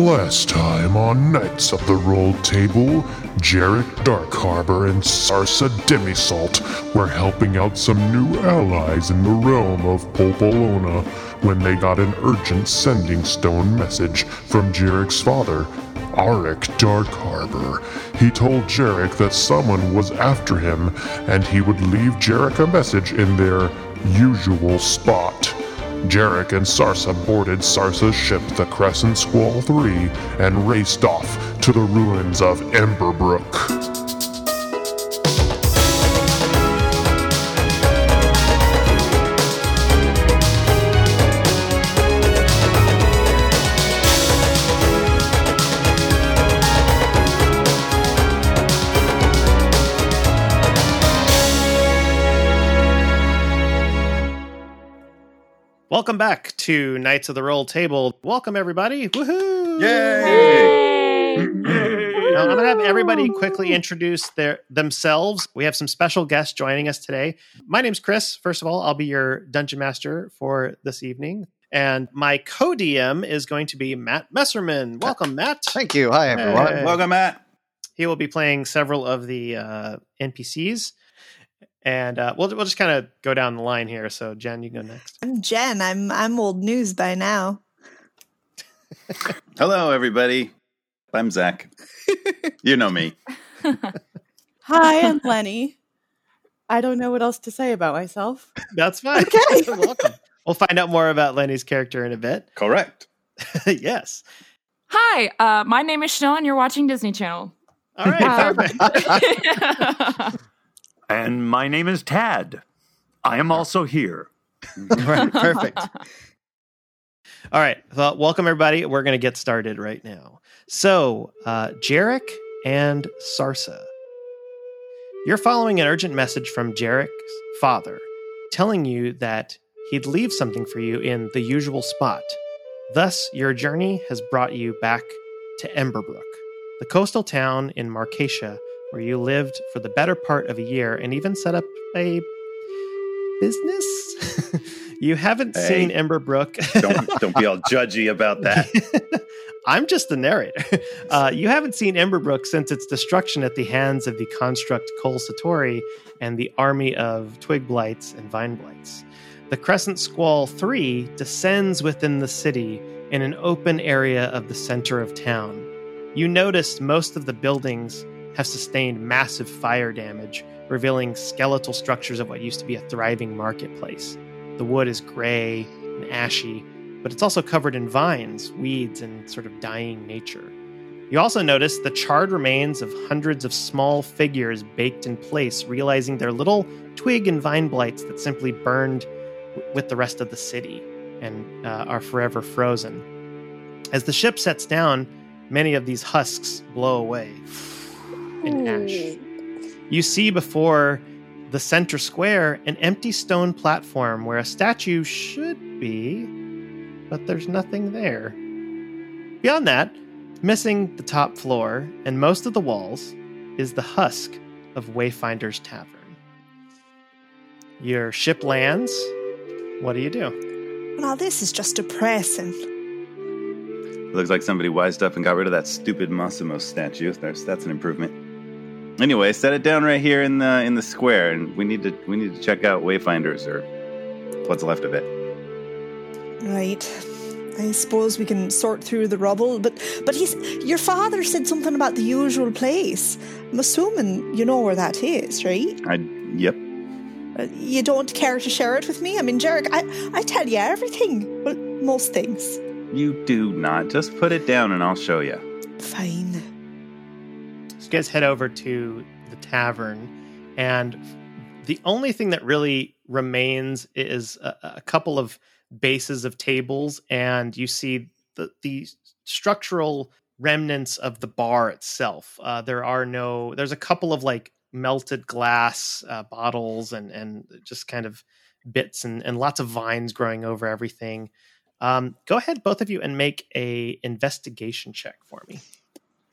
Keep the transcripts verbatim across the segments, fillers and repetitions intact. Last time on Knights of the Roll Table, Jarek Darkharbor and Sarsa Demisalt were helping out some new allies in the realm of Popolona when they got an urgent sending stone message from Jarek's father, Arik Darkharbor. He told Jarek that someone was after him and he would leave Jarek a message in their usual spot. Jarek and Sarsa boarded Sarsa's ship, the Crescent Squall three, and raced off to the ruins of Emberbrook. Welcome back to Knights of the Roll Table. Welcome, everybody. Woohoo! Yay! Yay! Now, I'm going to have everybody quickly introduce their themselves. We have some special guests joining us today. My name's Chris. First of all, I'll be your Dungeon Master for this evening. And my co-D M is going to be Matt Messerman. Welcome, Matt. Thank you. Hi, everyone. Hey. Welcome, Matt. He will be playing several of the uh, N P Cs. And uh, we'll we'll just kind of go down the line here. So Jen, you go next. I'm Jen. I'm I'm old news by now. Hello, everybody. I'm Zach. You know me. Hi, I'm Lenny. I don't know what else to say about myself. That's fine. Okay. Welcome. We'll find out more about Lenny's character in a bit. Correct. Yes. Hi, uh, my name is Chanel, and you're watching Disney Channel. All right. Um, And my name is Tad. I am also here. Right, perfect. All right. Well, welcome, everybody. We're going to get started right now. So, uh, Jarek and Sarsa, you're following an urgent message from Jarek's father telling you that he'd leave something for you in the usual spot. Thus, your journey has brought you back to Emberbrook, the coastal town in Marquesia, where you lived for the better part of a year and even set up a business. You haven't hey, seen Emberbrook. don't, don't be all judgy about that. I'm just the narrator. Uh, you haven't seen Emberbrook since its destruction at the hands of the construct Cole Satori and the army of twig blights and vine blights. The Crescent Squall three descends within the city in an open area of the center of town. You notice most of the buildings have sustained massive fire damage, revealing skeletal structures of what used to be a thriving marketplace. The wood is gray and ashy, but it's also covered in vines, weeds, and sort of dying nature. You also notice the charred remains of hundreds of small figures baked in place, realizing they're little twig and vine blights that simply burned w- with the rest of the city and uh, are forever frozen. As the ship sets down, many of these husks blow away in ash. You see before the center square an empty stone platform where a statue should be, but there's nothing there. Beyond that, missing the top floor and most of the walls, is the husk of Wayfinder's Tavern. Your ship lands. What do you do? Well, this is just depressing. Looks like somebody wised up and got rid of that stupid Massimo statue. There's, that's an improvement. Anyway, set it down right here in the in the square, and we need to we need to check out Wayfinders or what's left of it. Right. I suppose we can sort through the rubble, but but he's your father said something about the usual place. I'm assuming you know where that is, right? I yep. Uh, you don't care to share it with me? I mean, Jarek, I I tell you everything, well, most things. You do not. Just put it down, and I'll show you. Fine. You guys head over to the tavern, and the only thing that really remains is a, a couple of bases of tables, and you see the, the structural remnants of the bar itself. Uh, there are no, there's a couple of like melted glass uh, bottles and, and just kind of bits and, and lots of vines growing over everything. Um, go ahead, both of you, and make a investigation check for me.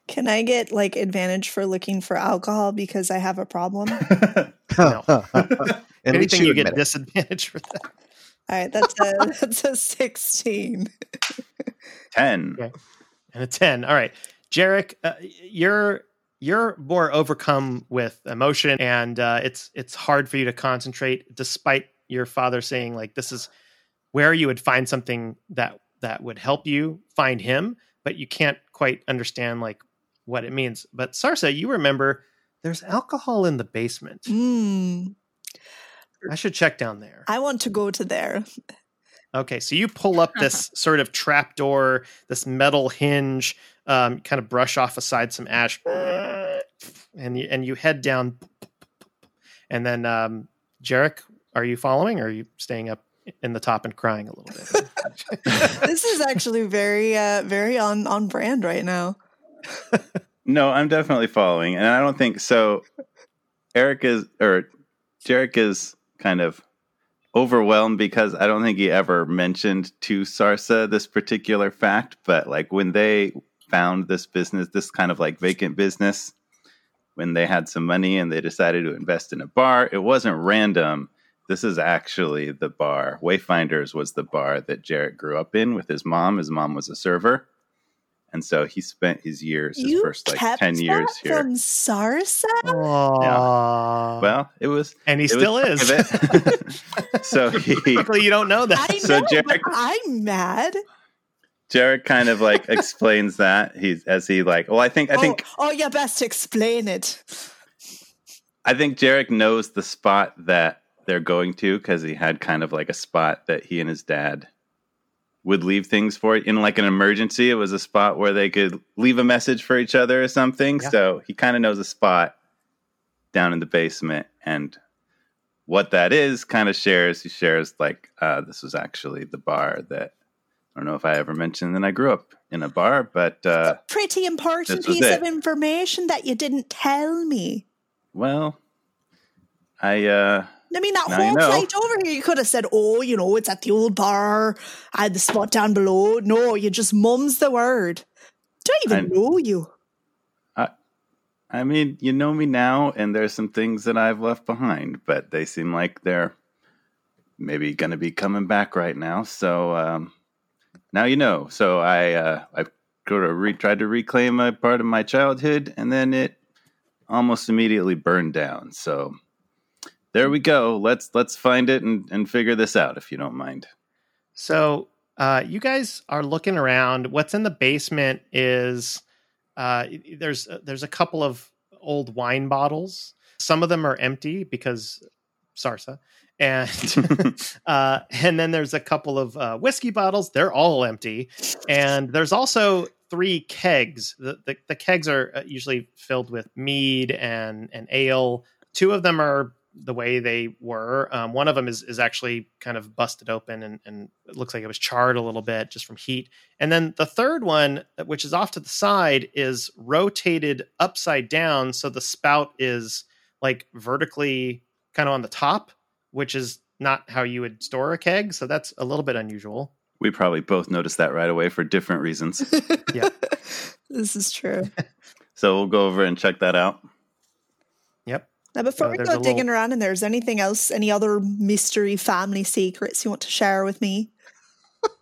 Can I get, like, advantage for looking for alcohol because I have a problem? No. Anything you, you get disadvantage for that. All right, that's a, that's a sixteen. ten. Okay. and a ten. All right, Jarek, uh, you're you're more overcome with emotion, and uh, it's it's hard for you to concentrate, despite your father saying like this is where you would find something that that would help you find him, but you can't quite understand like what it means. But Sarsa, you remember there's alcohol in the basement. Mm. I should check down there. I want to go to there. Okay, so you pull up this sort of trap door, this metal hinge, um, kind of brush off aside some ash, and you, and you head down. And then, um, Jarek, are you following, or are you staying up in the top and crying a little bit? This is actually very, uh, very on, on brand right now. No, I'm definitely following, and I don't think so. Arik is, or Jarek is kind of overwhelmed because I don't think he ever mentioned to Sarsa this particular fact, but like when they found this business, this kind of like vacant business, when they had some money and they decided to invest in a bar, it wasn't random. This is actually the bar. Wayfinder's was the bar that Jarek grew up in with his mom. His mom was a server. And so he spent his years, his you first like kept ten that years here. From Sarsa? Yeah. Well, it was, and he it still is. So he, luckily, you don't know that. I know, so Jarek, but I'm mad. Jarek kind of like explains that he's as he like. Well, I think I oh, think. Oh, you're best to explain it. I think Jarek knows the spot that they're going to because he had kind of like a spot that he and his dad would leave things for it in like an emergency. It was a spot where they could leave a message for each other or something. Yeah. So he kind of knows a spot down in the basement, and what that is kind of shares. He shares like, uh, this was actually the bar that I don't know if I ever mentioned that I grew up in a bar, but uh, it's a pretty important piece it. of information that you didn't tell me. Well, I, uh, I mean, that now whole you know. Plate over here, you could have said, oh, you know, it's at the old bar. I had the spot down below. No, you just mum's the word. Don't even I, know you. I, I mean, you know me now, and there's some things that I've left behind, but they seem like they're maybe going to be coming back right now. So um, now you know. So I uh, I sort of re- tried to reclaim a part of my childhood, and then it almost immediately burned down. So... there we go. Let's let's find it and, and figure this out, if you don't mind. So uh, you guys are looking around. What's in the basement is uh, there's there's a couple of old wine bottles. Some of them are empty because Sarsa. And uh, and then there's a couple of uh, whiskey bottles. They're all empty. And there's also three kegs. The, the, the kegs are usually filled with mead and, and ale. Two of them are the way they were. Um, one of them is, is actually kind of busted open and, and it looks like it was charred a little bit just from heat. And then the third one, which is off to the side, is rotated upside down. So the spout is like vertically kind of on the top, which is not how you would store a keg. So that's a little bit unusual. We probably both noticed that right away for different reasons. Yeah, this is true. So we'll go over and check that out. Yep. Now, before uh, we go digging little... around in there, is anything else, any other mystery family secrets you want to share with me?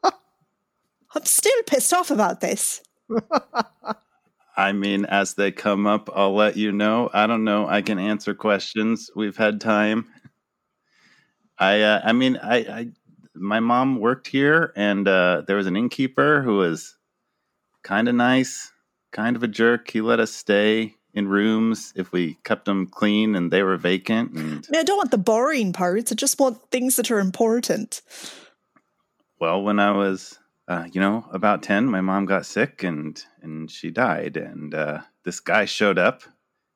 I'm still pissed off about this. I mean, as they come up, I'll let you know. I don't know. I can answer questions. We've had time. I uh, I mean, I, I my mom worked here, and uh, there was an innkeeper who was kind of nice, kind of a jerk. He let us stay in rooms if we kept them clean and they were vacant. And I mean, I don't want the boring parts. I just want things that are important. Well, when I was, uh, you know, about ten, my mom got sick and, and she died. And uh, this guy showed up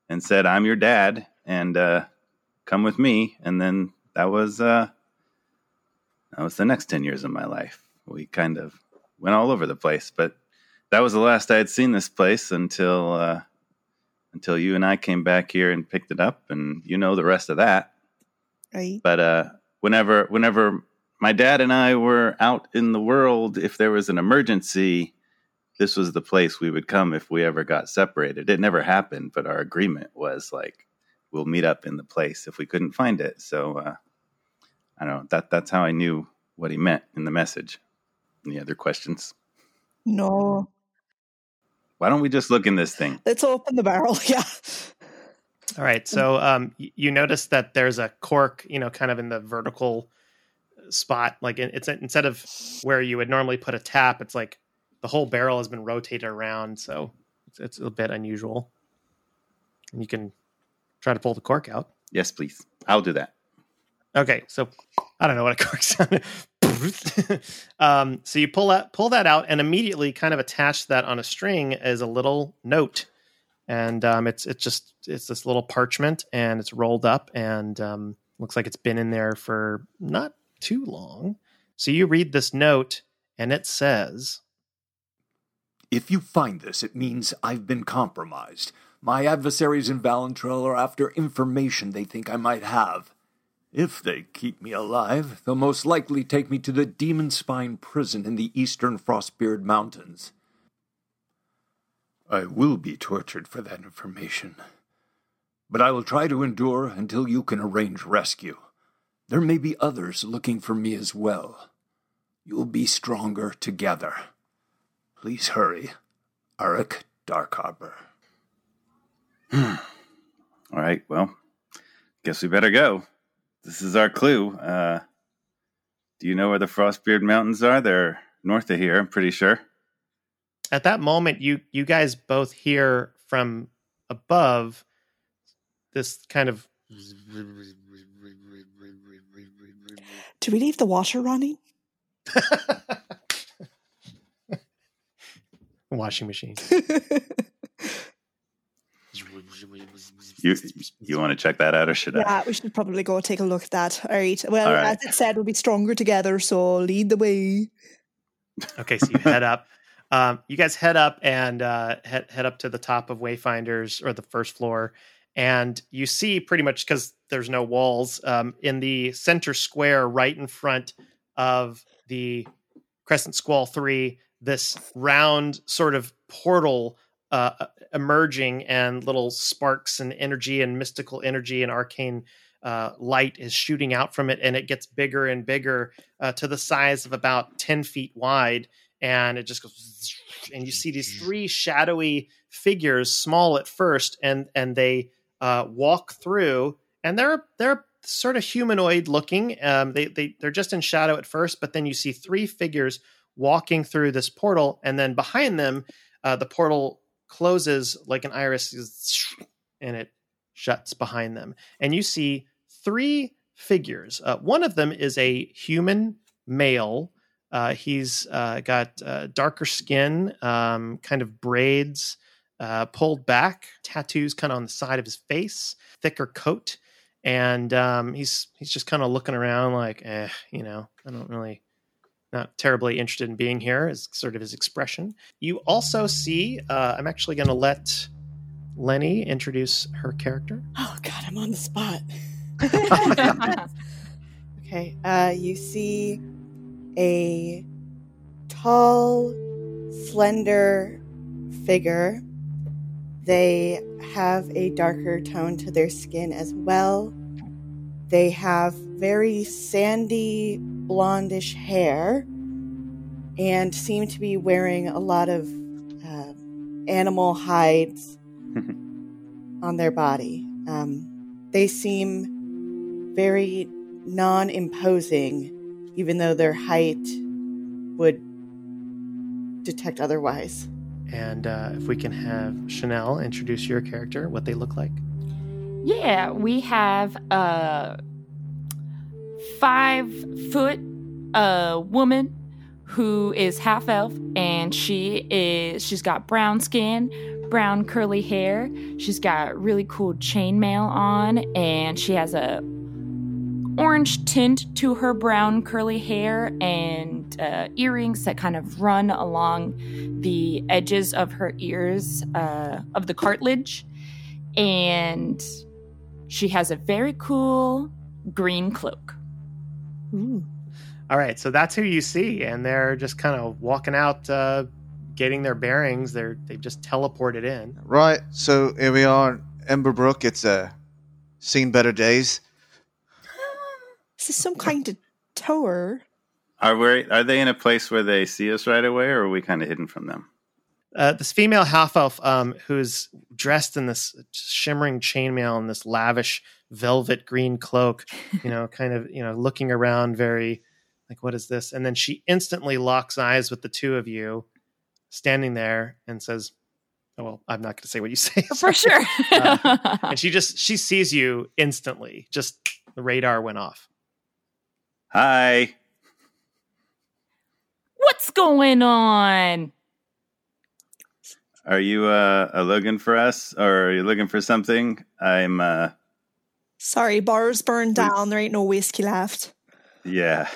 and said, I'm your dad and uh, come with me. And then that was, uh, that was the next ten years of my life. We kind of went all over the place, but that was the last I had seen this place until, uh, until you and I came back here and picked it up, and you know the rest of that. Right. But uh, whenever whenever my dad and I were out in the world, if there was an emergency, this was the place we would come if we ever got separated. It never happened, but our agreement was like, we'll meet up in the place if we couldn't find it. So uh, I don't know, that that's how I knew what he meant in the message. Any other questions? No. Why don't we just look in this thing? Let's open the barrel. Yeah. All right. So um, you notice that there's a cork, you know, kind of in the vertical spot. Like it's instead of where you would normally put a tap, it's like the whole barrel has been rotated around. So it's, it's a bit unusual. And you can try to pull the cork out. Yes, please. I'll do that. Okay. So I don't know what a cork sounded. um, so you pull that, pull that out and immediately kind of attach that on a string as a little note. And um, it's it's just it's this little parchment, and it's rolled up, and um, looks like it's been in there for not too long. So you read this note, and it says, "If you find this, it means I've been compromised. My adversaries in Valantrell are after information they think I might have. If they keep me alive, they'll most likely take me to the Demon Spine Prison in the eastern Frostbeard Mountains. I will be tortured for that information, but I will try to endure until you can arrange rescue. There may be others looking for me as well. You'll be stronger together. Please hurry. Arik Darkharbor." Hmm. All right, well, guess we better go. This is our clue. Uh, do you know where the Frostbeard Mountains are? They're north of here, I'm pretty sure. At that moment, you, you guys both hear from above this kind of... Do we leave the washer running? Washing machine. You, you want to check that out, or should yeah, I? Yeah, we should probably go take a look at that. All right. Well, All right. As it said, we'll be stronger together, so lead the way. Okay, so you head up. Um, you guys head up and uh, head, head up to the top of Wayfinder's, or the first floor, and you see pretty much, because there's no walls, um, in the center square right in front of the Crescent Squall three, this round sort of portal uh, emerging, and little sparks and energy and mystical energy and arcane uh, light is shooting out from it, and it gets bigger and bigger uh, to the size of about ten feet wide. And it just goes, and you see these three shadowy figures, small at first, and and they uh, walk through, and they're they're sort of humanoid looking. Um, they they they're just in shadow at first, but then you see three figures walking through this portal, and then behind them, uh, the portal closes like an iris, and it shuts behind them, and you see three figures. Uh, one of them is a human male. Uh, he's uh, got uh, darker skin, um, kind of braids uh, pulled back, tattoos kind of on the side of his face, thicker coat, and um, he's he's just kind of looking around like, eh, you know, I don't really, not terribly interested in being here, is sort of his expression. You also see, uh, I'm actually going to let Lenny introduce her character. Oh God, I'm on the spot. Okay, uh, you see a tall, slender figure. They have a darker tone to their skin as well. They have very sandy, blondish hair and seem to be wearing a lot of uh, animal hides on their body. Um, they seem very non-imposing, even though their height would detect otherwise. And uh, if we can have Chanel introduce your character, what they look like. Yeah, we have a five-foot uh, woman who is half-elf, and she is, she's got brown skin, brown curly hair. She's got really cool chainmail on, and she has a orange tint to her brown curly hair, and uh, earrings that kind of run along the edges of her ears, uh, of the cartilage. And she has a very cool green cloak. Ooh. All right, so that's who you see, and they're just kind of walking out, uh, getting their bearings. They're, they've just teleported in. Right, so here we are, Emberbrook. It's uh, seen better days. Is this some kind of tower? Are we? Are they in a place where they see us right away, or are we kind of hidden from them? Uh, this female half-elf um, who's dressed in this shimmering chainmail and this lavish velvet green cloak, you know, kind of, you know, looking around very like, what is this? And then she instantly locks eyes with the two of you standing there and says, oh, well, I'm not going to say what you say. For sure. uh, and she just, she sees you instantly. Just the radar went off. Hi. What's going on? Are you uh, uh, looking for us, or are you looking for something? I'm, uh... Sorry, bar's burned down. There ain't no whiskey left. Yeah.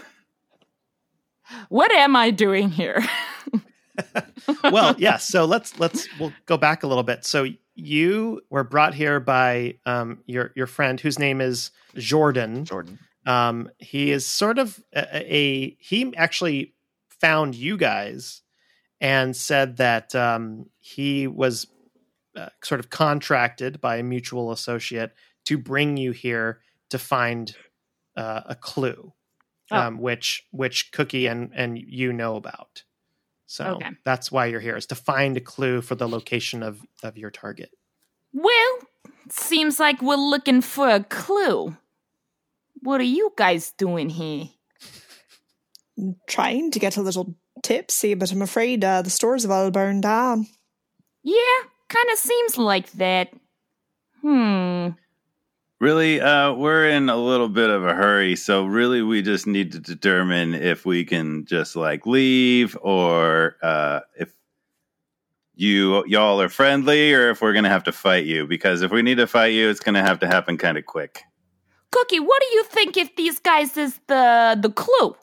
What am I doing here? Well, yeah, so let's, let's, we'll go back a little bit. So you were brought here by um, your, your friend, whose name is Jordan. Jordan. Um, he is sort of a, a, he actually found you guys and said that um, he was uh, sort of contracted by a mutual associate to bring you here to find uh, a clue, oh. um, which which Cookie and, and you know about. So okay. That's why you're here, is to find a clue for the location of, of your target. Well, seems like we're looking for a clue. What are you guys doing here? I'm trying to get a little tipsy, but I'm afraid uh, the stores have all burned down. Yeah, kind of seems like that. Hmm. Really, uh, we're in a little bit of a hurry, so really we just need to determine if we can just, like, leave, or uh, if you y'all are friendly, or if we're going to have to fight you, because if we need to fight you, it's going to have to happen kind of quick. Cookie, what do you think if these guys is the the clue?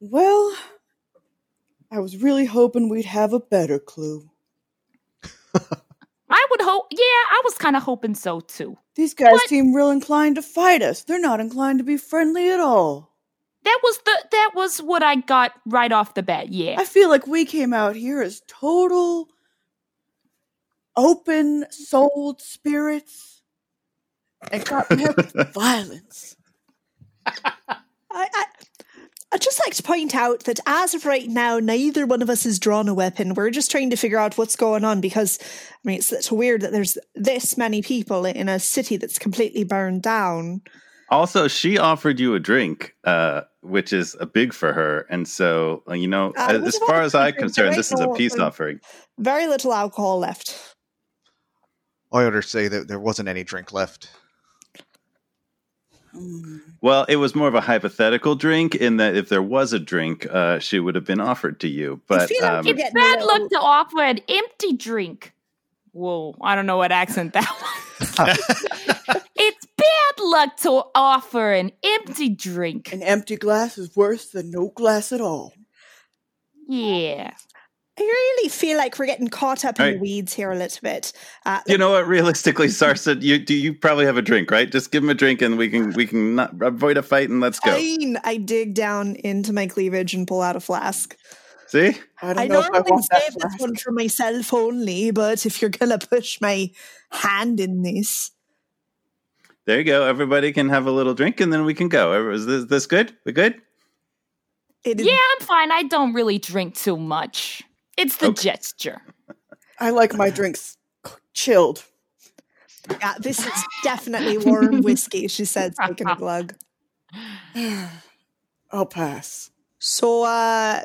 Well, I was really hoping we'd have a better clue. I would hope, yeah, I was kind of hoping so too. These guys but seem real inclined to fight us. They're not inclined to be friendly at all. That was the that was what I got right off the bat, yeah. I feel like we came out here as total open-souled spirits and got met with violence. I, I I'd just like to point out that as of right now, neither one of us has drawn a weapon. We're just trying to figure out what's going on because, I mean, it's, it's weird that there's this many people in a city that's completely burned down. Also, she offered you a drink, uh, which is a big for her. And so, you know, uh, as far as I'm concerned, this is a peace offering. Very little alcohol left. I ought to say that there wasn't any drink left. Well, it was more of a hypothetical drink in that if there was a drink, uh, she would have been offered to you. But like um, it's bad luck to offer an empty drink. Whoa, I don't know what accent that was. It's bad luck to offer an empty drink. An empty glass is worse than no glass at all. Yeah. I really feel like we're getting caught up in right. the weeds here a little bit. Uh, you know what? Realistically, Sarsa, you do you probably have a drink, right? Just give him a drink, and we can we can not avoid a fight, and let's go. I, I dig down into my cleavage and pull out a flask. See, I, don't I know normally if I want save that this one for myself only, but if you're gonna push my hand in this, there you go. Everybody can have a little drink, and then we can go. Is this, this good? We good? It is- yeah, I'm fine. I don't really drink too much. It's the okay. gesture. I like my drinks chilled. Yeah, this is definitely warm whiskey, she said, taking a glug. I'll pass. So, uh,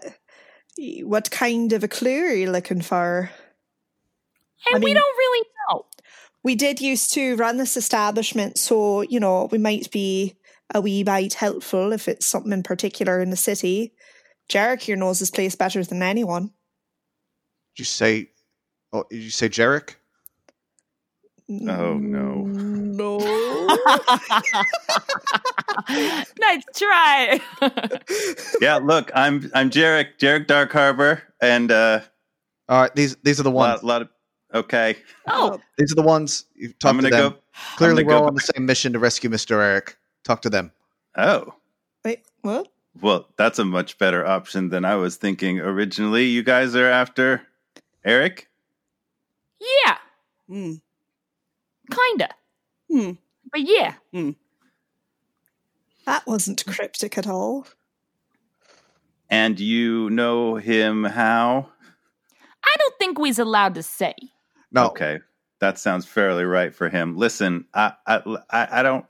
what kind of a clue are you looking for? And I mean, we don't really know. We did used to run this establishment, so, you know, we might be a wee bit helpful if it's something in particular in the city. Jarek here knows this place better than anyone. Did you say, oh, did you say Jarek? Oh, no. No. Nice try. Yeah, look, I'm I'm Jarek, Jarek Darkharbor, and... Uh, all right, these these are the ones. A lot, lot of, okay. Oh. These are the ones. You've talked to them. Go, Clearly, we're all on the same mission to rescue Mister Arik. Talk to them. Oh. Wait, what? Well, that's a much better option than I was thinking originally. You guys are after Arik? Yeah. Mm. Kinda. Hmm. But yeah. Mm. That wasn't cryptic at all. And you know him how? I don't think we's allowed to say. No. Okay. That sounds fairly right for him. Listen, I, I, I don't...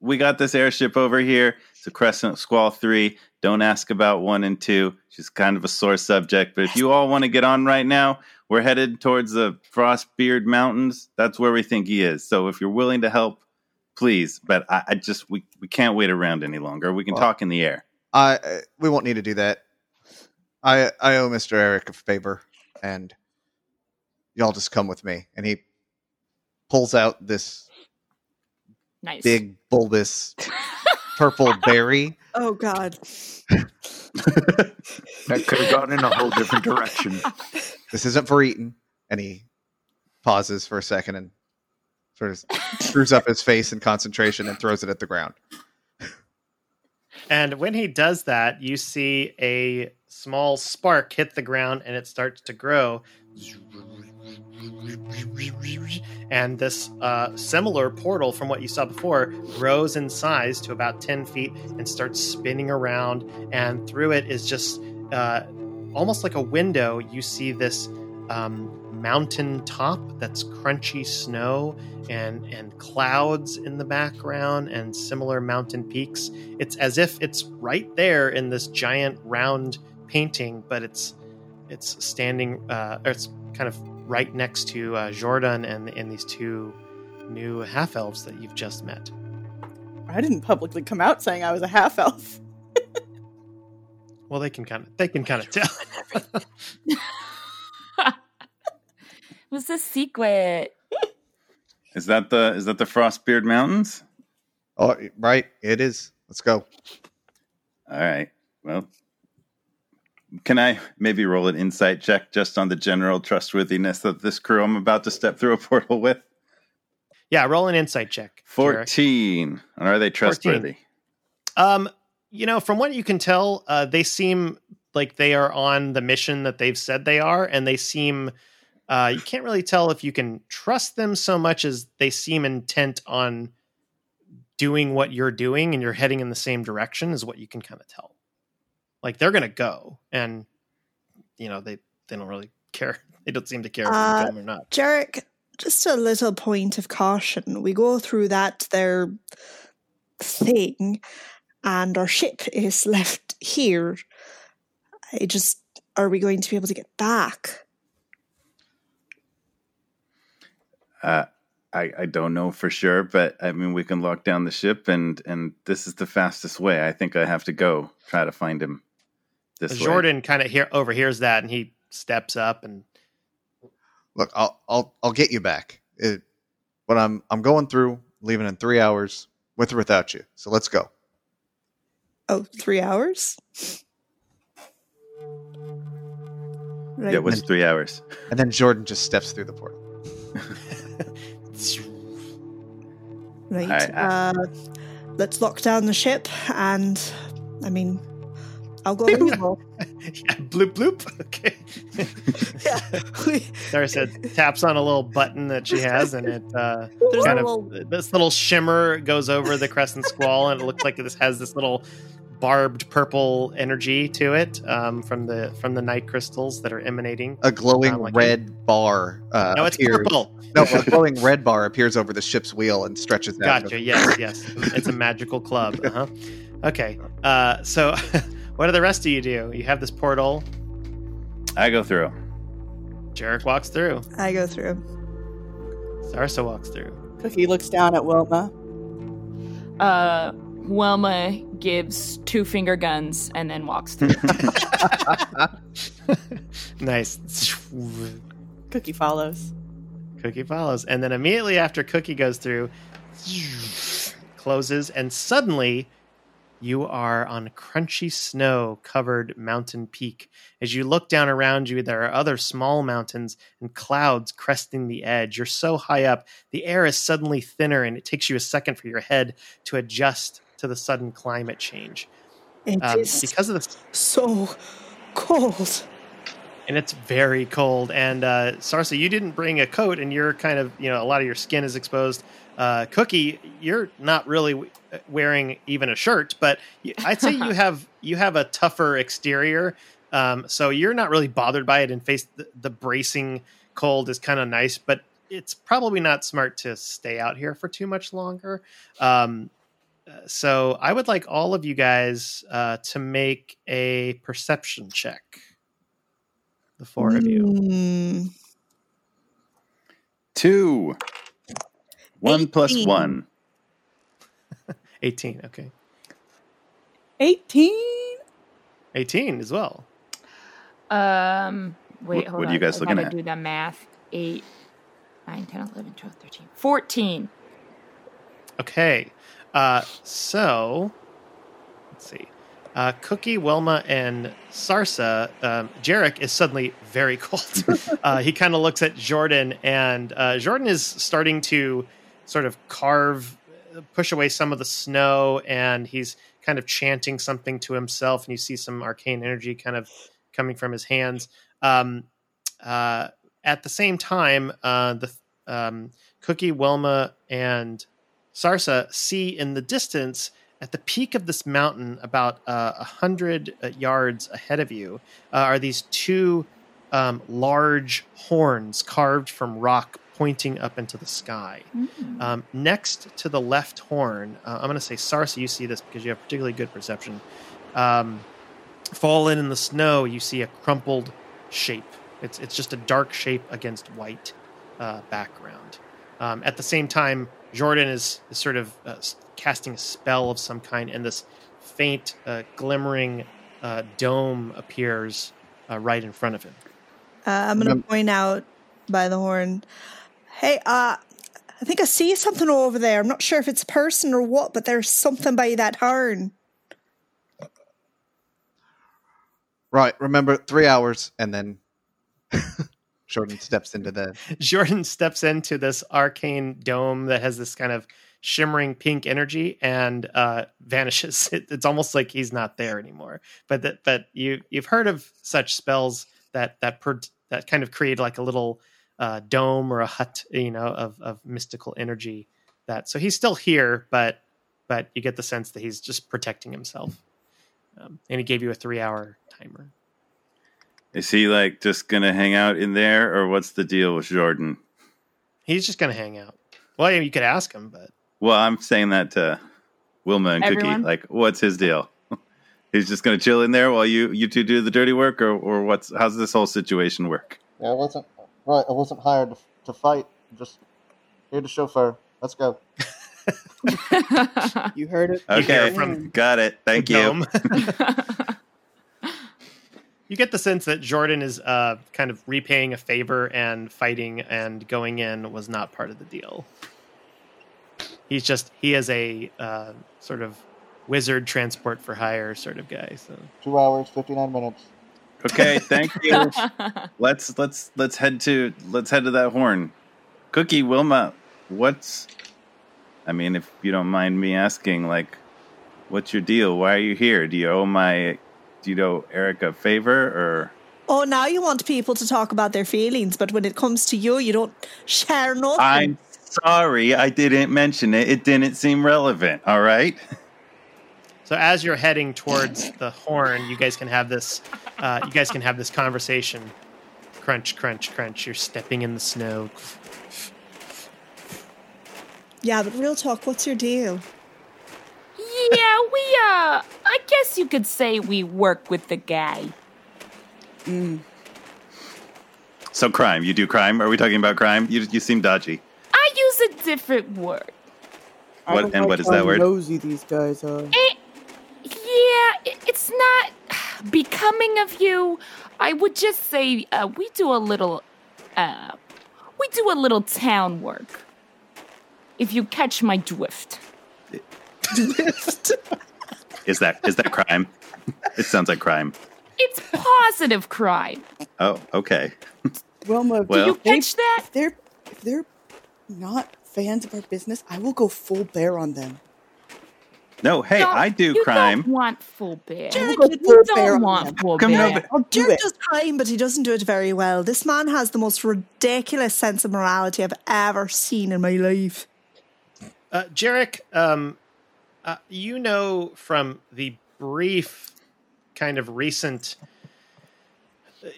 We got this airship over here. It's a Crescent Squall three. Don't ask about one and two. She's kind of a sore subject. But if you all want to get on right now, we're headed towards the Frostbeard Mountains. That's where we think he is. So if you're willing to help, please. But I, I just... We, we can't wait around any longer. We can well, talk in the air. I We won't need to do that. I I owe Mister Arik a favor. And y'all just come with me. And he pulls out this nice big bulbous purple berry. Oh God. That could have gone in a whole different direction. This isn't for eating. And he pauses for a second and sort of screws up his face in concentration and throws it at the ground. And when he does that, you see a small spark hit the ground and it starts to grow. And this uh, similar portal from what you saw before grows in size to about ten feet and starts spinning around. And through it is just uh, almost like a window. You see this um, mountain top that's crunchy snow and, and clouds in the background and similar mountain peaks. It's as if it's right there in this giant round painting, but it's it's standing uh, or it's kind of right next to uh, Jordan and, and these two new half-elves that you've just met. I didn't publicly come out saying I was a half-elf. Well, they can kind of they can kind of tell. It was a secret. Is that the is that the Frostbeard Mountains? Oh, right, it is. Let's go. All right. Well, can I maybe roll an insight check just on the general trustworthiness of this crew I'm about to step through a portal with? Yeah, roll an insight check. fourteen. Jarek. Are they trustworthy? fourteen. Um, you know, from what you can tell, uh, they seem like they are on the mission that they've said they are, and they seem... Uh, you can't really tell if you can trust them so much as they seem intent on doing what you're doing, and you're heading in the same direction is what you can kind of tell. Like, they're going to go, and, you know, they, they don't really care. They don't seem to care uh, if they're going or not. Jarek, just a little point of caution. We go through that their thing, and our ship is left here. I just, are we going to be able to get back? Uh, I, I don't know for sure, but I mean, we can lock down the ship, and, and this is the fastest way. I think I have to go try to find him. This Jordan kind of here overhears that, and he steps up and look. I'll I'll I'll get you back. It, but I'm I'm going through, leaving in three hours with or without you. So let's go. Oh, three hours. Right. Yeah, it was three hours. And then Jordan just steps through the portal. Right. I, I, uh, let's lock down the ship, and I mean, I'll go. Bloop, bloop. Yeah, bloop bloop. Okay. Yeah. Sarsa taps on a little button that she has, and it uh, kind of little... this little shimmer goes over the Crescent Squall, and it looks like this has this little barbed purple energy to it um, from the from the night crystals that are emanating. A glowing um, like red it. bar. Uh, no, it's appears. purple. No, a glowing red bar appears over the ship's wheel and stretches out. Gotcha. Yes, yes. It's a magical club. Uh huh. Okay. Uh, so, what do the rest of you do? You have this portal. I go through. Jarek walks through. I go through. Sarsa walks through. Cookie looks down at Wilma. Uh, Wilma gives two finger guns and then walks through. Nice. Cookie follows. Cookie follows. And then immediately after Cookie goes through, closes, and suddenly you are on crunchy snow-covered mountain peak. As you look down around you, there are other small mountains and clouds cresting the edge. You're so high up, the air is suddenly thinner, and it takes you a second for your head to adjust to the sudden climate change. It um, is because of the so cold. And it's very cold. And uh, Sarsa, you didn't bring a coat, and you're kind of, you know, a lot of your skin is exposed. Uh, Cookie, you're not really w- wearing even a shirt, but I'd say you have you have a tougher exterior Um, so you're not really bothered by it, and face the, the bracing cold is kind of nice, but it's probably not smart to stay out here for too much longer. Um, so I would like all of you guys uh, to make a perception check. The four mm. of you. Two. One eighteen. Plus one. eighteen, okay. eighteen? eighteen as well. Um, wait, what, hold what on. What are you guys I looking at? Do the math. eight, nine, ten, eleven, twelve, thirteen, fourteen. Okay. Uh, so, let's see. Uh, Cookie, Wilma, and Sarsa, um, Jarek is suddenly very cold. uh, he kind of looks at Jordan, and uh, Jordan is starting to sort of carve, push away some of the snow, and he's kind of chanting something to himself, and you see some arcane energy kind of coming from his hands. Um, uh, at the same time, uh, the um, Cookie, Wilma, and Sarsa see in the distance at the peak of this mountain, about a uh, hundred yards ahead of you, uh, are these two um, large horns carved from rock, pointing up into the sky. Mm. Um, next to the left horn, uh, I'm going to say, Sarsa, you see this because you have particularly good perception. Um, fallen in the snow, you see a crumpled shape. It's it's just a dark shape against white uh, background. Um, at the same time, Jordan is, is sort of uh, casting a spell of some kind, and this faint, uh, glimmering uh, dome appears uh, right in front of him. Uh, I'm going to point out by the horn. Hey, uh, I think I see something over there. I'm not sure if it's a person or what, but there's something by that horn. Right, remember, three hours, and then Jordan steps into the... Jordan steps into this arcane dome that has this kind of shimmering pink energy and uh, vanishes. It, it's almost like he's not there anymore. But that, but you, you've heard of such spells that that per, that kind of create like a little... Uh, dome or a hut, you know, of, of mystical energy. That so he's still here, but but you get the sense that he's just protecting himself. Um, and he gave you a three-hour timer. Is he like just gonna hang out in there, or what's the deal with Jordan? He's just gonna hang out. Well, you could ask him, but well, I'm saying that to Wilma and Everyone? Cookie. Like, what's his deal? He's just gonna chill in there while you you two do the dirty work, or or what's how's this whole situation work? Yeah, what's up? Right, I wasn't hired to, to fight. I'm just here to chauffeur. Let's go. You heard it. Okay, from, got it. Thank you. You get the sense that Jordan is uh, kind of repaying a favor, and fighting and going in was not part of the deal. He's just, he is a uh, sort of wizard transport for hire sort of guy. So Two hours, fifty-nine minutes. Okay, thank you. Let's let's let's head to let's head to that horn. Cookie, Wilma, what's I mean, if you don't mind me asking, like, what's your deal? Why are you here? Do you owe my do you owe Arik a favor, or oh, now you want people to talk about their feelings, but when it comes to you, you don't share nothing. I'm sorry, I didn't mention it. It didn't seem relevant, all right? So as you're heading towards the horn, you guys can have this. Uh, you guys can have this conversation. Crunch, crunch, crunch. You're stepping in the snow. Yeah, but real talk. What's your deal? Yeah, we. Uh, I guess you could say we work with the guy. Mm. So crime. You do crime. Are we talking about crime? You you seem dodgy. I use a different word. I what and what is that word? Nosy these guys are. It, Yeah, it's not becoming of you. I would just say uh, we do a little, uh, we do a little town work. If you catch my drift. is that is that crime? It sounds like crime. It's positive crime. Oh, okay. Well, do well, you catch that? If they're if they're not fans of our business, I will go full bear on them. No, hey, don't, I do you crime. You don't want full bear. Jared, we'll you full don't bear want full Come bear. Over. I'll do Jared it. does crime, but he doesn't do it very well. This man has the most ridiculous sense of morality I've ever seen in my life. Uh, Jarek, um, uh, you know from the brief kind of recent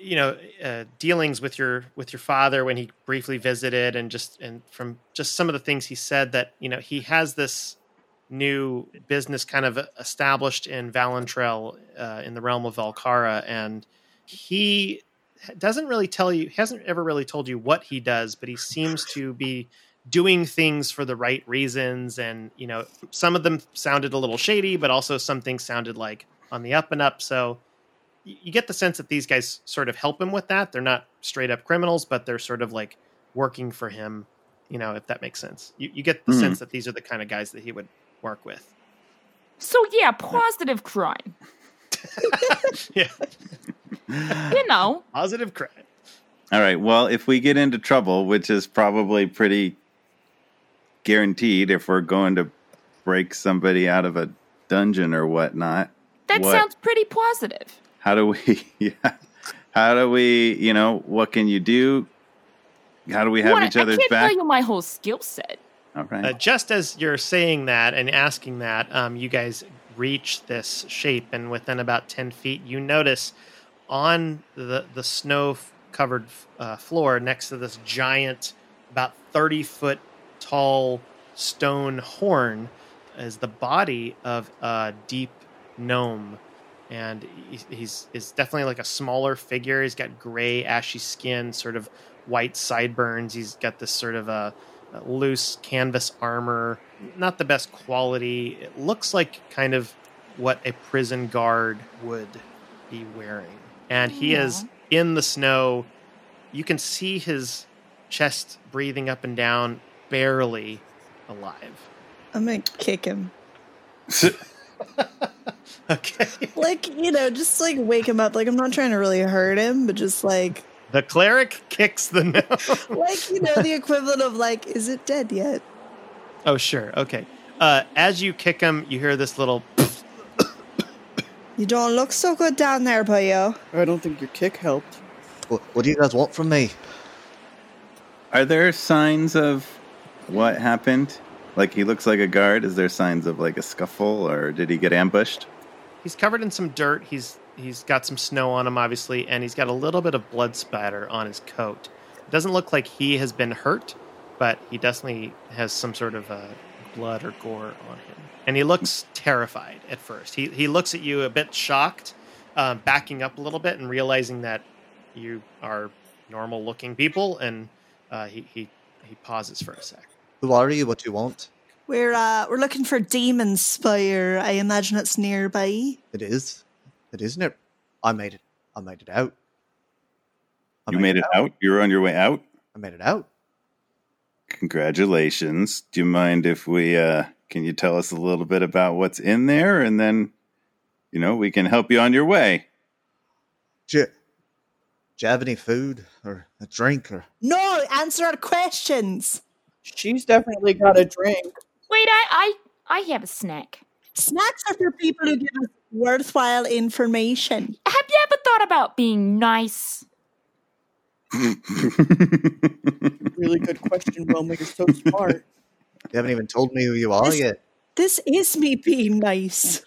you know, uh, dealings with your with your father when he briefly visited, and just and from just some of the things he said, that, you know, he has this new business kind of established in Valantrell, uh, in the realm of Valcara, and he doesn't really tell you, hasn't ever really told you what he does, but he seems to be doing things for the right reasons. And, you know, some of them sounded a little shady, but also some things sounded like on the up and up. So you get the sense that these guys sort of help him with that. They're not straight up criminals, but they're sort of like working for him, you know, if that makes sense. You, you get the mm-hmm. sense that these are the kind of guys that he would work with. So, yeah, positive crime. Yeah. You know. Positive crime. All right. Well, if we get into trouble, which is probably pretty guaranteed if we're going to break somebody out of a dungeon or whatnot. That what, sounds pretty positive. How do we, yeah, how do we, you know, what can you do? How do we have what, each other's back? I can't back? tell you my whole skill set. All right. Uh, just as you're saying that and asking that, um, you guys reach this shape, and within about ten feet, you notice on the, the snow-covered uh, floor next to this giant, about thirty-foot-tall stone horn is the body of a deep gnome. And he's, he's definitely like a smaller figure. He's got gray, ashy skin, sort of white sideburns. He's got this sort of a loose canvas armor, not the best quality. It looks like kind of what a prison guard would be wearing. And he yeah. is in the snow. You can see his chest breathing up and down, barely alive. I'm going to kick him. Okay. Like, you know, just like wake him up. Like, I'm not trying to really hurt him, but just like... The cleric kicks the gnome. Like, you know, the equivalent of like, is it dead yet? Oh, sure. Okay. Uh, as you kick him, you hear this little... You don't look so good down there, Payo. I don't think your kick helped. What, what do you guys want from me? Are there signs of what happened? Like, he looks like a guard. Is there signs of like a scuffle, or did he get ambushed? He's covered in some dirt. He's he's got some snow on him, obviously, and he's got a little bit of blood spatter on his coat. It doesn't look like he has been hurt, but he definitely has some sort of a blood or gore on him. And he looks terrified at first. He he looks at you a bit shocked, uh, backing up a little bit and realizing that you are normal-looking people, and uh, he, he he pauses for a sec. Who are you? What do you want? We're uh, we're looking for Demon Spire. I imagine it's nearby. It is. It isn't it? I made it. I made it out. I you made, made it out. out? You were on your way out? I made it out. Congratulations. Do you mind if we... Uh... Can you tell us a little bit about what's in there? And then, you know, we can help you on your way. Do you, do you have any food or a drink? Or No, answer our questions. She's definitely got a drink. Wait, I I, I have a snack. Snacks are for people who give us worthwhile information. Have you ever thought about being nice? Really good question, Wilma. You're so smart. You haven't even told me who you are this, yet. This is me being nice.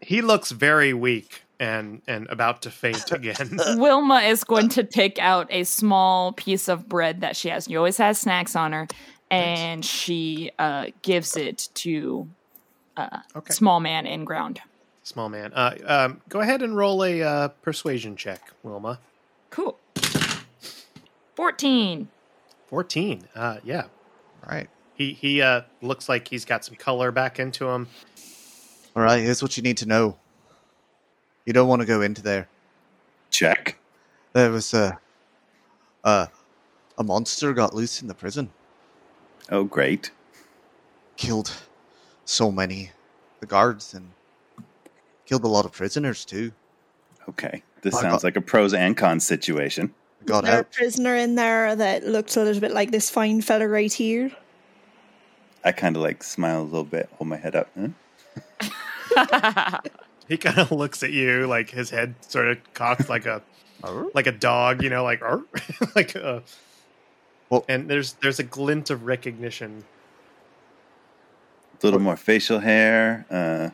He looks very weak and, and about to faint again. Wilma is going to take out a small piece of bread that she has. She always has snacks on her. And nice. she uh, gives it to uh, okay. small man in ground. Small man. Uh, um, go ahead and roll a uh, persuasion check, Wilma. Cool. fourteen. fourteen. Uh, yeah. All right. He he uh, looks like he's got some color back into him. All right, here's what you need to know. You don't want to go into there. Check. There was a, a, a monster got loose in the prison. Oh, great. Killed so many the guards and killed a lot of prisoners, too. Okay, this I sounds got, like a pros and cons situation. Got out. A prisoner in there that looked a little bit like this fine fella right here. I kind of like smile a little bit, hold my head up. Huh? He kind of looks at you, like his head sort of cocks like a like a dog, you know, like like. A, well, and there's there's a glint of recognition. A little more facial hair, uh,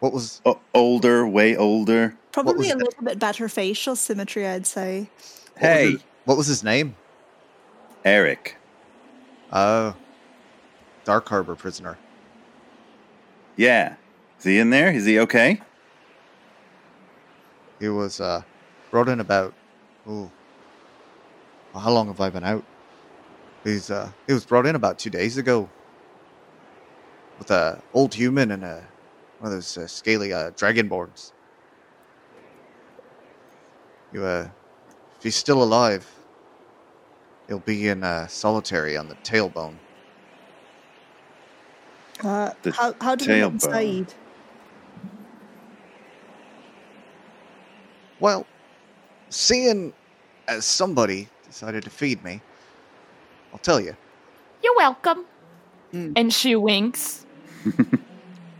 What was o- older, way older? Probably a little it? bit better facial symmetry, I'd say. Hey, what was, what was his name? Arik. Oh, Darkharbor prisoner. Yeah, is he in there? Is he okay? He was uh, brought in about. Oh, well, how long have I been out? He's uh, he was brought in about two days ago with a old human and a one of those uh, scaly uh, dragonborns. You, uh, if he's still alive, he'll be in uh, solitary on the tailbone. Uh, the how how do we inside? Well, seeing as somebody decided to feed me, I'll tell you. You're welcome. Mm. And she winks.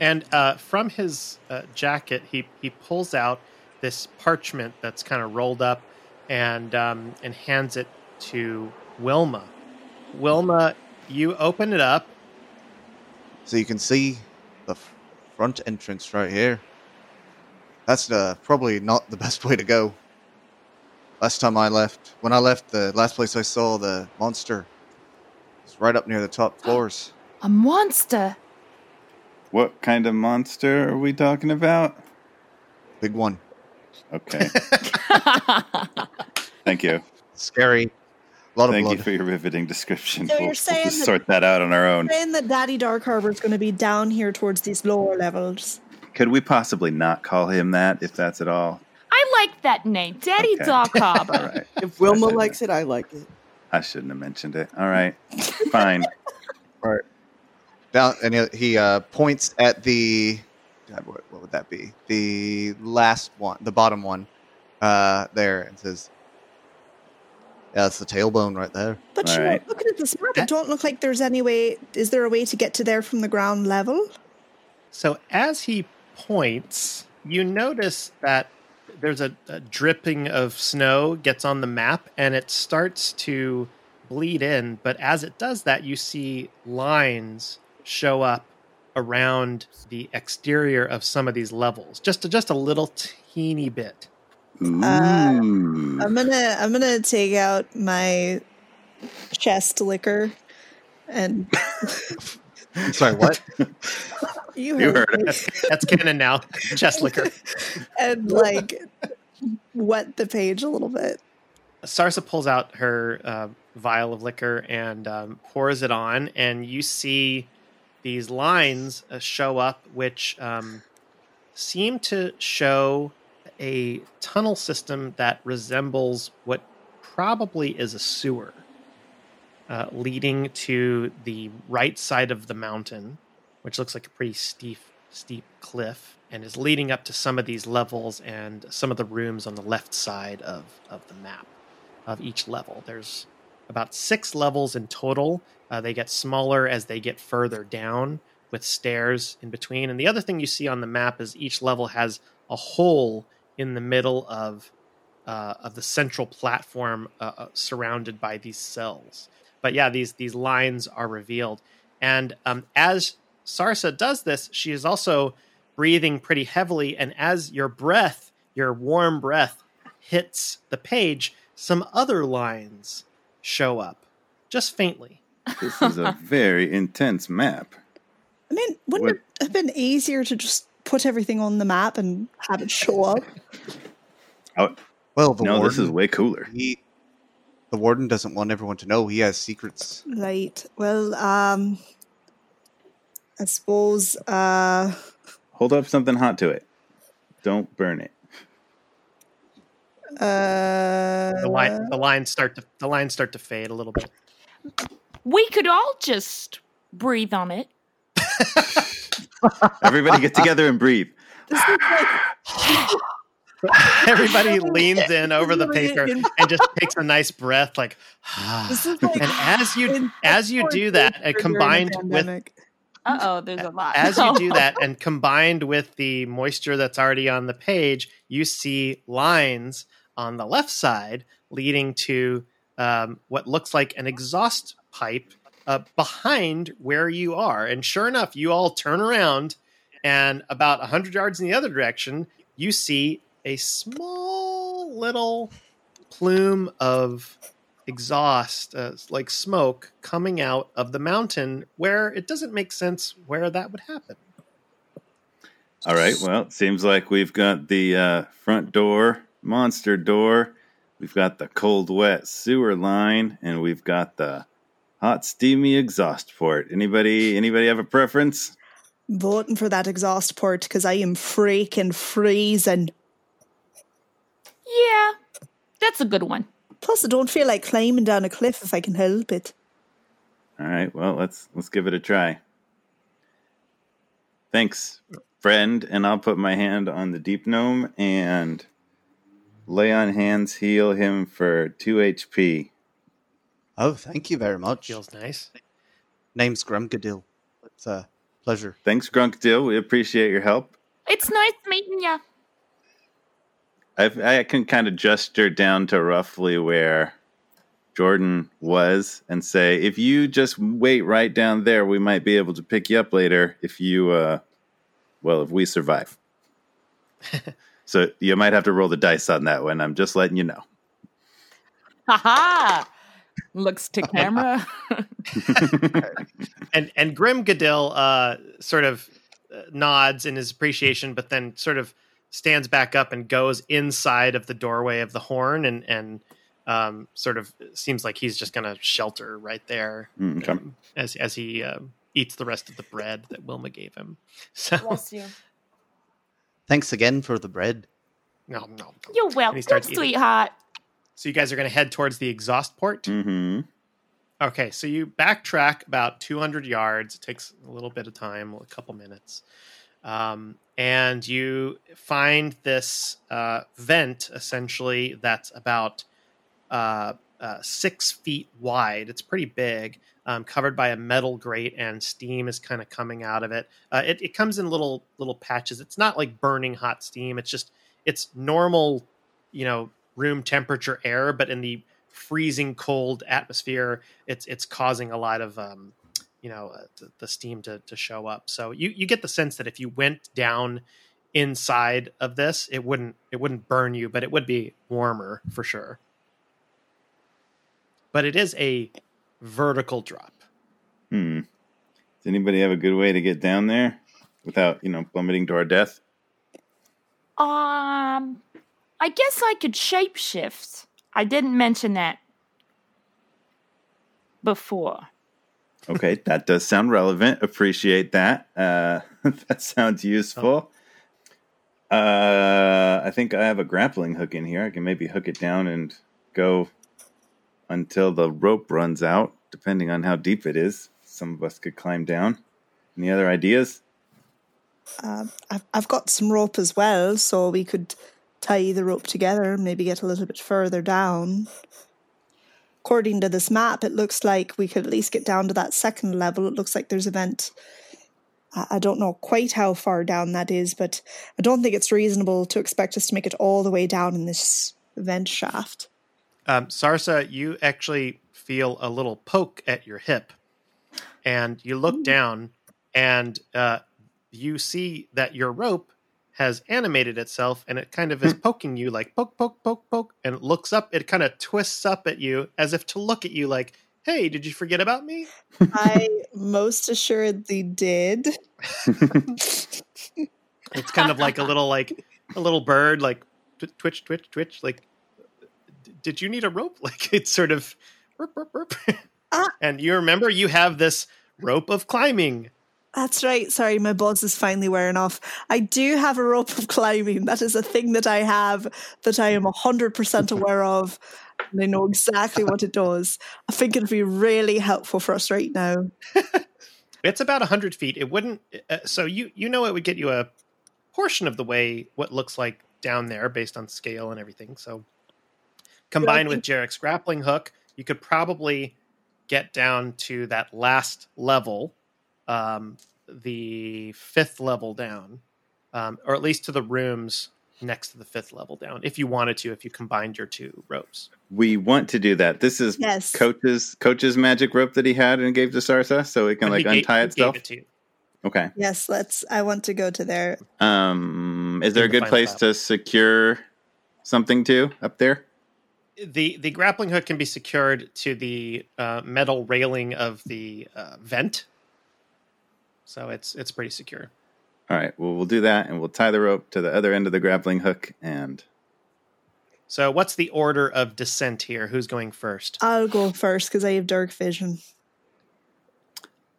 And uh, from his uh, jacket, he, he pulls out this parchment that's kind of rolled up and um, and hands it to Wilma. Wilma, you open it up. So you can see the f- front entrance right here. That's uh, probably not the best way to go. Last time I left, when I left, the last place I saw the monster was right up near the top floors. A monster? What kind of monster are we talking about? Big one. Okay. Thank you. Scary. A lot of Thank blood. You for your riveting description. So we'll, you're saying we'll just that, sort that out on our own. You're saying that Daddy Darkharbor is going to be down here towards these lower levels. Could we possibly not call him that, if that's at all? I like that name, Daddy okay. Darkharbor. Right. If Wilma likes it, I like it. I shouldn't have mentioned it. All right, fine. All right. Down, and he, he uh, points at the. God, what, what would that be? The last one, the bottom one, uh, there, and says. Yeah, that's the tailbone right there. But you know, looking at this map, it don't look like there's any way. Is there a way to get to there from the ground level? So as he points, you notice that there's a, a dripping of snow gets on the map, and it starts to bleed in. But as it does that, you see lines show up around the exterior of some of these levels, just just a little teeny bit. Uh, I'm gonna I'm gonna take out my chest liquor and. I'm sorry, what? you heard, you heard it. That's canon now. Chest liquor. And like, wet the page a little bit. Sarsa pulls out her uh, vial of liquor and um, pours it on, and you see these lines uh, show up, which um, seem to show a tunnel system that resembles what probably is a sewer uh, leading to the right side of the mountain, which looks like a pretty steep, steep cliff, and is leading up to some of these levels and some of the rooms on the left side of, of the map of each level. There's about six levels in total. Uh, they get smaller as they get further down with stairs in between. And the other thing you see on the map is each level has a hole in the middle of uh, of the central platform uh, uh, surrounded by these cells. But yeah, these these lines are revealed. And um, as Sarsa does this, she is also breathing pretty heavily. And as your breath, your warm breath, hits the page, some other lines show up, just faintly. This is a very intense map. I mean, wouldn't what? it have been easier to just put everything on the map and have it show up? Oh, well, the no, warden, this is way cooler. He, the warden doesn't want everyone to know he has secrets. Right. Well, um, I suppose. Uh, Hold up something hot to it. Don't burn it. Uh, the line, the lines start to the lines start to fade a little bit. We could all just breathe on it. Everybody get together and breathe. This is like... Everybody leans in over the paper and just takes a nice breath, like. This is like and as you as you do that, and combined with uh oh, there's a lot. As you do that, and combined with the moisture that's already on the page, you see lines on the left side leading to um, what looks like an exhaust pipe. Uh, behind where you are, and sure enough, you all turn around And about one hundred yards in the other direction, you see a small little plume of exhaust, uh, like smoke, coming out of the mountain where it doesn't make sense where that would happen. All right, well, it seems like we've got the uh, front door, monster door, we've got the cold, wet sewer line, and we've got the hot, steamy exhaust port. Anybody, anybody have a preference? Voting for that exhaust port, because I am freaking freezing. Yeah, that's a good one. Plus, I don't feel like climbing down a cliff if I can help it. All right, well, let's let's give it a try. Thanks, friend. And I'll put my hand on the deep gnome and lay on hands, heal him for two H P. Oh, thank you very much. Feels nice. Name's Grunkadil. It's a pleasure. Thanks, Grunkadil. We appreciate your help. It's nice meeting you. I've, I can kind of gesture down to roughly where Jordan was and say, if you just wait right down there, we might be able to pick you up later if you, uh, well, if we survive. So you might have to roll the dice on that one. I'm just letting you know. Ha-ha! Looks to camera. and and Grunkadil uh, sort of nods in his appreciation, but then sort of stands back up and goes inside of the doorway of the horn and, and um, sort of seems like he's just going to shelter right there okay. um, as as he uh, eats the rest of the bread that Wilma gave him. So, bless you. Thanks again for the bread. No, no. You're welcome, sweetheart. So you guys are going to head towards the exhaust port? Mm-hmm. Okay, so you backtrack about two hundred yards. It takes a little bit of time, a couple minutes. Um, and you find this uh, vent, essentially, that's about uh, uh, six feet wide. It's pretty big, um, covered by a metal grate, and steam is kind of coming out of it. Uh, it. It comes in little little patches. It's not like burning hot steam. It's just, it's normal, you know, room temperature air, but in the freezing cold atmosphere, it's it's causing a lot of... Um, you know, uh, the, the steam to, to show up. So you, you get the sense that if you went down inside of this, it wouldn't it wouldn't burn you, but it would be warmer for sure. But it is a vertical drop. Hmm. Does anybody have a good way to get down there without, you know, plummeting to our death? Um, I guess I could shapeshift. I didn't mention that before. Okay, that does sound relevant. Appreciate that. Uh, that sounds useful. Uh, I think I have a grappling hook in here. I can maybe hook it down and go until the rope runs out, depending on how deep it is. Some of us could climb down. Any other ideas? Uh, I've, I've got some rope as well, so we could tie the rope together and maybe get a little bit further down. According to this map, it looks like we could at least get down to that second level. It looks like there's a vent. I don't know quite how far down that is, but I don't think it's reasonable to expect us to make it all the way down in this vent shaft. Um, Sarsa, you actually feel a little poke at your hip, and you look Ooh. down, and uh, you see that your rope has animated itself, and it kind of is poking you, like poke, poke, poke, poke, and it looks up, it kind of twists up at you as if to look at you like, hey, did you forget about me? I most assuredly did. It's kind of like a little, like, a little bird, like, twitch, twitch, twitch, like, did you need a rope? Like, it's sort of, burp, burp, burp. Ah. And you remember you have this rope of climbing. That's right. Sorry, my buzz is finally wearing off. I do have a rope of climbing. That is a thing that I have that I am one hundred percent aware of, and I know exactly what it does. I think it'd be really helpful for us right now. It's about one hundred feet. It wouldn't... Uh, so you you know it would get you a portion of the way what looks like down there based on scale and everything. So combined yeah, with Jarek's grappling hook, you could probably get down to that last level... Um, the fifth level down, um, or at least to the rooms next to the fifth level down, if you wanted to, if you combined your two ropes. We want to do that. This is yes. Coach's Coach's magic rope that he had and gave to Sarsa, so it can, when like, untie gave, itself. It to you. Okay. Yes, let's. I want to go to there. Um, is there a good place to secure something to up there? The the grappling hook can be secured to the uh, metal railing of the uh, vent, so it's it's pretty secure. All right. Well, we'll do that, and we'll tie the rope to the other end of the grappling hook, and. So, what's the order of descent here? Who's going first? I'll go first because I have dark vision.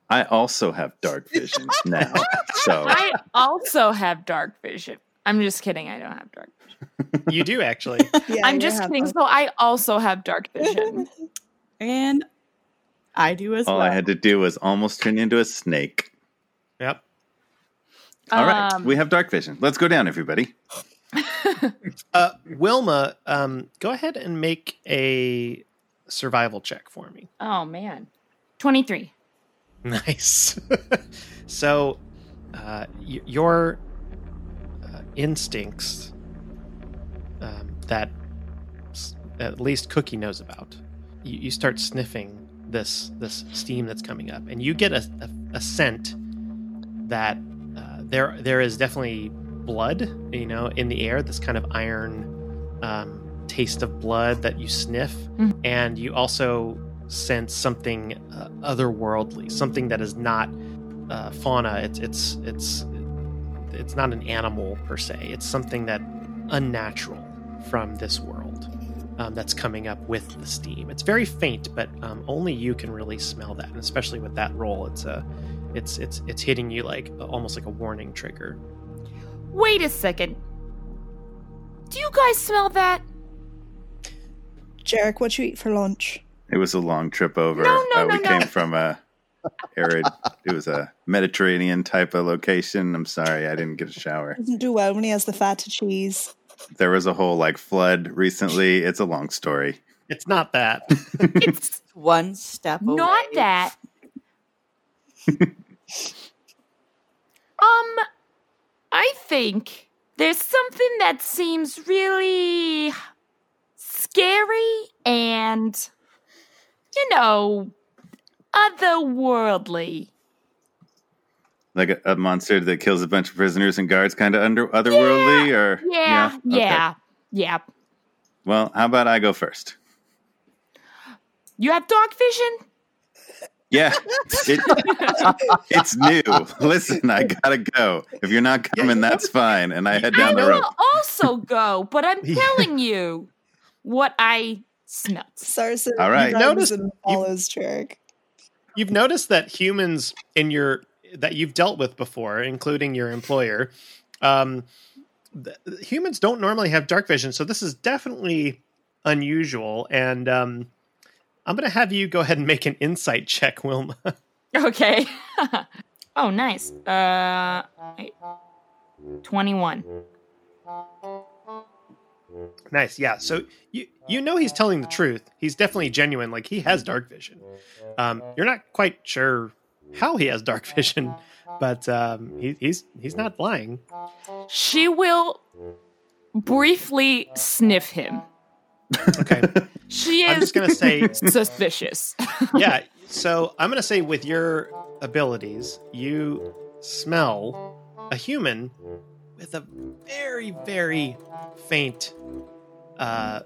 I also have dark vision now. So I also have dark vision. I'm just kidding. I don't have dark vision. You do, actually. Yeah, I'm just kidding. That. So I also have dark vision. And I do as All well. All I had to do was almost turn into a snake. Yep. All um, right. We have dark vision. Let's go down, everybody. uh, Wilma, um, go ahead and make a survival check for me. Oh, man. twenty-three. Nice. So, uh, y- your uh, instincts um, that s- at least Cookie knows about, you-, you start sniffing this this steam that's coming up, and you get a, a-, a scent that uh, there there is definitely blood, you know, in the air. This kind of iron um, taste of blood that you sniff, mm-hmm. and you also sense something uh, otherworldly, something that is not uh, fauna. It's it's it's it's not an animal per se. It's something that unnatural from this world um, that's coming up with the steam. It's very faint, but um, only you can really smell that, and especially with that roll, it's a it's it's it's hitting you like almost like a warning trigger. Wait a second. Do you guys smell that? Jarek, what you eat for lunch? It was a long trip over. No, no, uh, no, we no. came from a arid, it was a Mediterranean type of location. I'm sorry, I didn't get a shower. Doesn't do well when he has the feta cheese. There was a whole like flood recently. It's a long story. It's not that. It's one step away. Not that. um, I think there's something that seems really scary and. You know, otherworldly. Like a, a monster that kills a bunch of prisoners and guards, kind of under otherworldly, yeah, or yeah, yeah, yeah, okay. yeah. Well, how about I go first? You have dark vision? Yeah, it, it's new. Listen, I gotta go. If you're not coming, that's fine. And I head down I the road. I will also go, but I'm telling you what I. Snuff. Sarsa All right. Notice and follows Jarek. You've noticed that humans in your that you've dealt with before, including your employer, um, th- humans don't normally have dark vision, so this is definitely unusual. And um, I'm going to have you go ahead and make an insight check, Wilma. Okay. Oh, nice. Uh, twenty-one. Nice, yeah. So you you know he's telling the truth. He's definitely genuine. Like, he has dark vision. Um, you're not quite sure how he has dark vision, but um, he, he's he's not lying. She will briefly sniff him. Okay. She is. I'm just gonna say suspicious. Yeah. So I'm gonna say with your abilities, you smell a human with a very, very faint uh,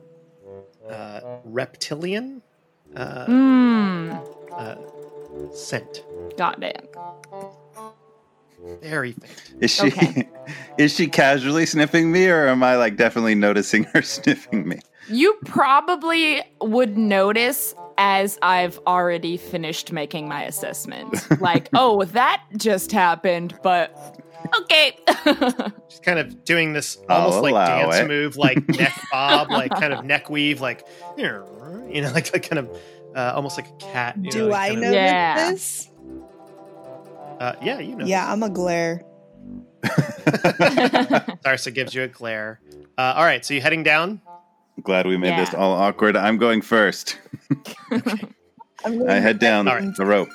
uh, reptilian uh, mm. uh, scent. Got it. Very faint. Is she okay. Is she casually sniffing me, or am I like definitely noticing her sniffing me? You probably would notice as I've already finished making my assessment. Like, oh, that just happened, but... Okay. She's kind of doing this almost I'll like dance it. move, like neck bob, like kind of neck weave, like, you know, like, like kind of uh, almost like a cat. You Do know, like I know yeah. this? Uh, yeah, you know. Yeah, I'm a glare. Sarsa gives you a glare. Uh, all right, so you heading down? I'm glad we made yeah. this all awkward. I'm going first. Okay. I'm going I head down all right. the rope.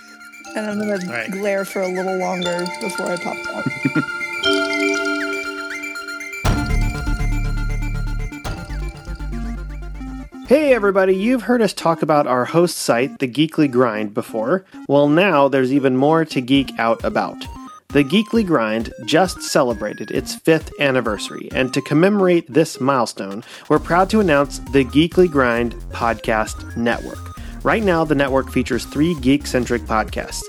And I'm going right. to glare for a little longer before I pop out. Hey everybody, you've heard us talk about our host site, The Geekly Grind, before. Well, now there's even more to geek out about. The Geekly Grind just celebrated its fifth anniversary, and to commemorate this milestone, we're proud to announce the Geekly Grind Podcast Network. Right now, the network features three geek-centric podcasts.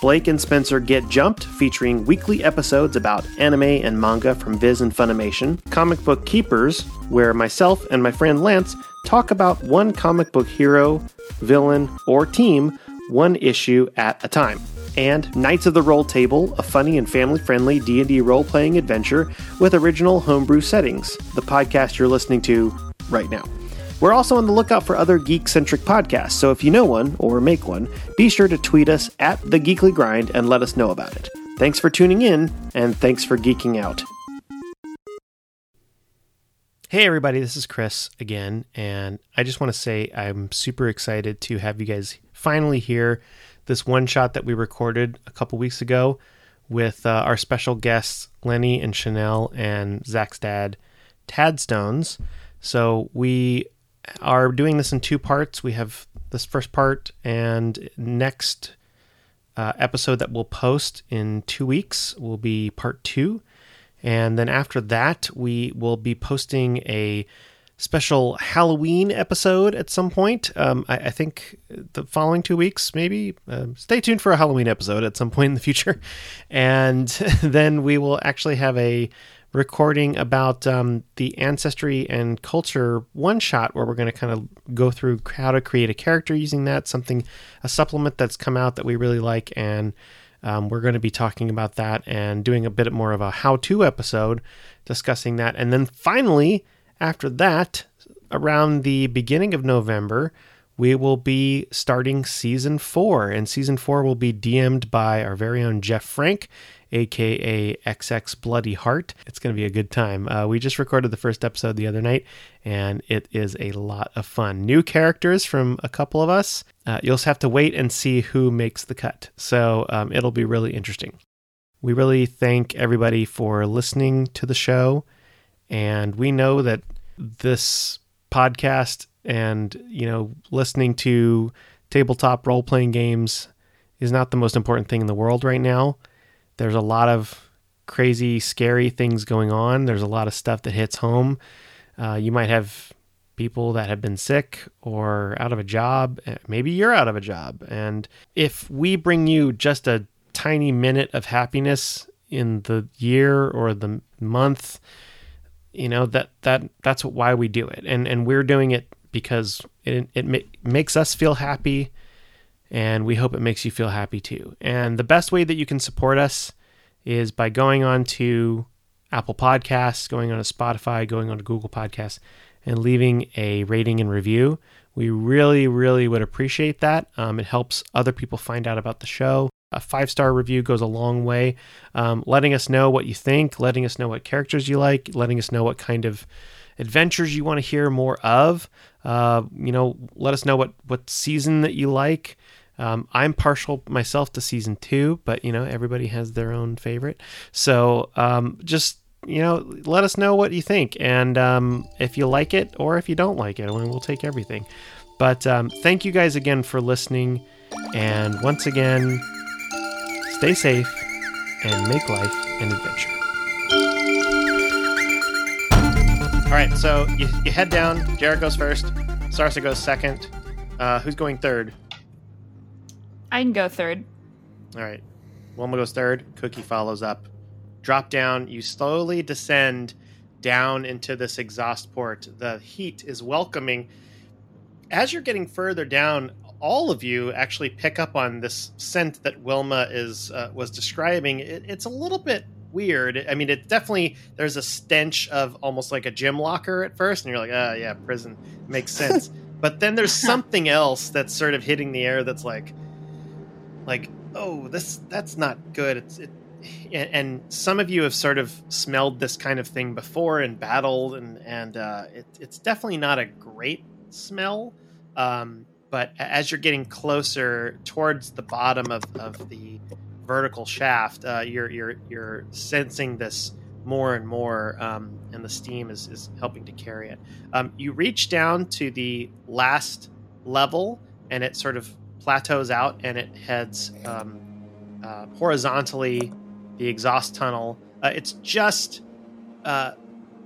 Blake and Spencer Get Jumped, featuring weekly episodes about anime and manga from Viz and Funimation. Comic Book Keepers, where myself and my friend Lance talk about one comic book hero, villain, or team, one issue at a time. And Knights of the Roll Table, a funny and family-friendly D and D role-playing adventure with original homebrew settings, the podcast you're listening to right now. We're also on the lookout for other geek-centric podcasts, so if you know one, or make one, be sure to tweet us at The Geekly Grind and let us know about it. Thanks for tuning in, and thanks for geeking out. Hey everybody, this is Chris again, and I just want to say I'm super excited to have you guys finally hear this one shot that we recorded a couple weeks ago with uh, our special guests Lenny and Chanel and Zach's dad, Tadstones. So we are doing this in two parts. We have this first part, and next uh, episode that we'll post in two weeks will be part two. And then after that, we will be posting a special Halloween episode at some point. Um, I, I think the following two weeks, maybe. Uh, stay tuned for a Halloween episode at some point in the future. And then we will actually have a recording about um, the Ancestry and Culture one-shot, where we're going to kind of go through how to create a character using that, something, a supplement that's come out that we really like, and um, we're going to be talking about that and doing a bit more of a how-to episode discussing that. And then finally, after that, around the beginning of November, we will be starting Season four, and Season four will be D M'd by our very own Jeff Frank, aka X X Bloody Heart. It's going to be a good time. Uh, we just recorded the first episode the other night, and it is a lot of fun. New characters from a couple of us. Uh, you'll just have to wait and see who makes the cut. So um, it'll be really interesting. We really thank everybody for listening to the show, and we know that this podcast and, you know, listening to tabletop role-playing games is not the most important thing in the world right now. There's a lot of crazy, scary things going on. There's a lot of stuff that hits home. Uh, you might have people that have been sick or out of a job. Maybe you're out of a job. And if we bring you just a tiny minute of happiness in the year or the month, you know, that that that's why we do it. And and we're doing it because it, it ma- makes us feel happy. And we hope it makes you feel happy too. And the best way that you can support us is by going on to Apple Podcasts, going on to Spotify, going on to Google Podcasts, and leaving a rating and review. We really, really would appreciate that. Um, it helps other people find out about the show. A five-star review goes a long way. Um, letting us know what you think, letting us know what characters you like, letting us know what kind of adventures you want to hear more of. Uh, you know, let us know what, what season that you like. Um, I'm partial myself to season two, but you know, everybody has their own favorite. So, um, just, you know, let us know what you think, and, um, if you like it or if you don't like it, we'll take everything. But, um, thank you guys again for listening. And once again, stay safe and make life an adventure. All right. So you, you head down. Jarek goes first. Sarsa goes second. Uh, who's going third? I can go third. All right. Wilma goes third. Cookie follows up. Drop down. You slowly descend down into this exhaust port. The heat is welcoming. As you're getting further down, all of you actually pick up on this scent that Wilma is uh, was describing. It, it's a little bit weird. I mean, it definitely, there's a stench of almost like a gym locker at first, and you're like, oh, yeah, prison. Makes sense. But then there's something else that's sort of hitting the air that's like, Like, oh, this that's not good. It's, it, and some of you have sort of smelled this kind of thing before and battled, and, and uh, it, it's definitely not a great smell. Um, but as you're getting closer towards the bottom of, of the vertical shaft, uh, you're you're you're sensing this more and more, um, and the steam is, is helping to carry it. Um, you reach down to the last level, and it sort of plateaus out, and it heads um, uh, horizontally the exhaust tunnel. Uh, it's just uh,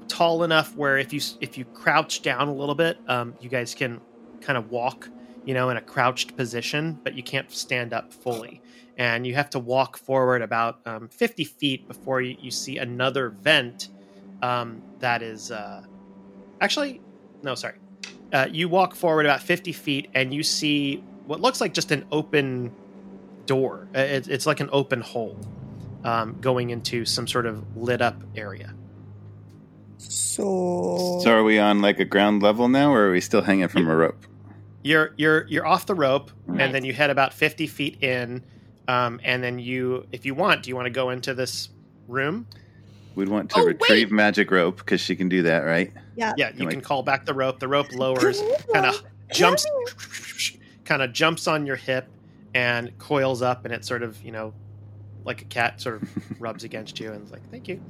tall enough where if you if you crouch down a little bit, um, you guys can kind of walk, you know, in a crouched position, but you can't stand up fully. And you have to walk forward about um, fifty feet before you, you see another vent um, that is... Uh, actually, no, sorry. Uh, you walk forward about fifty feet and you see what looks like just an open door. It, it's like an open hole um, going into some sort of lit up area. So... So are we on like a ground level now, or are we still hanging from a rope? You're you're you're off the rope, right. And then you head about fifty feet in... Um, and then you, if you want, do you want to go into this room? We'd want to oh, retrieve wait. magic rope, because she can do that, right? Yeah. Yeah, you and can like... call back the rope. The rope lowers, kind of jumps, kind of jumps on your hip and coils up, and it sort of, you know, like a cat sort of rubs against you and is like, thank you.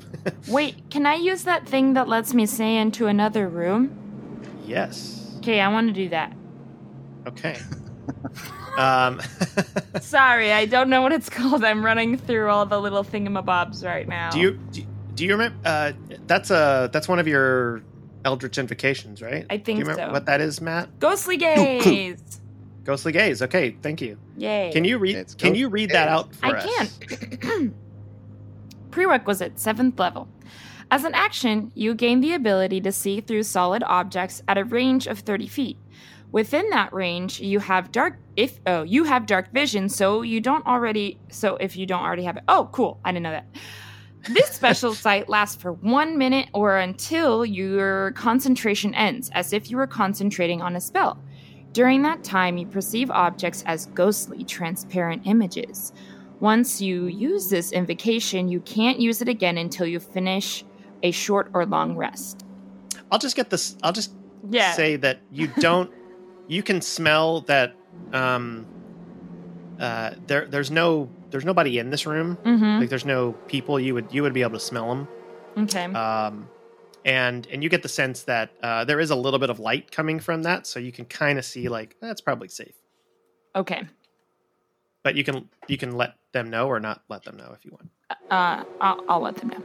Wait, can I use that thing that lets me say into another room? Yes. Okay, I want to do that. Okay. Um, Sorry, I don't know what it's called. I'm running through all the little thingamabobs right now. Do you do, do you remember? Uh, that's a that's one of your Eldritch invocations, right? I think so. Do you remember so. what that is, Matt? Ghostly gaze. Ghostly gaze. Okay, thank you. Yay. Can you read? It's can you read gaze. that out for I us? I can. Prerequisite, seventh level. As an action, you gain the ability to see through solid objects at a range of thirty feet. Within that range, you have dark. If oh, you have dark vision, so you don't already. So if you don't already have it, oh, cool! I didn't know that. This special sight lasts for one minute or until your concentration ends, as if you were concentrating on a spell. During that time, you perceive objects as ghostly, transparent images. Once you use this invocation, you can't use it again until you finish a short or long rest. I'll just get this. I'll just yeah. say that you don't. You can smell that um, uh, there. There's no. There's nobody in this room. Mm-hmm. Like there's no people. You would. You would be able to smell them. Okay. Um, and and you get the sense that uh, there is a little bit of light coming from that, so you can kind of see like that's probably safe. Okay. But you can you can let them know or not let them know if you want. Uh, I'll, I'll let them know.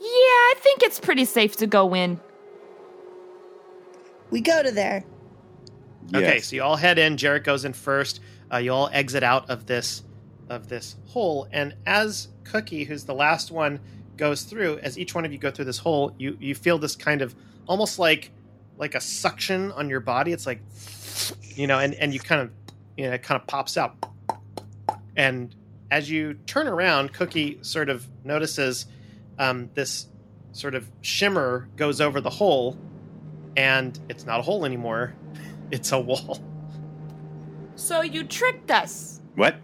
Yeah, I think it's pretty safe to go in. We go to there. Yes. Okay, so you all head in. Jarek goes in first. Uh, you all exit out of this of this hole. And as Cookie, who's the last one, goes through, as each one of you go through this hole, you, you feel this kind of almost like like a suction on your body. It's like, you know, and, and you kind of, you know, it kind of pops out. And as you turn around, Cookie sort of notices um, this sort of shimmer goes over the hole. And it's not a hole anymore. It's a wall. So you tricked us. What?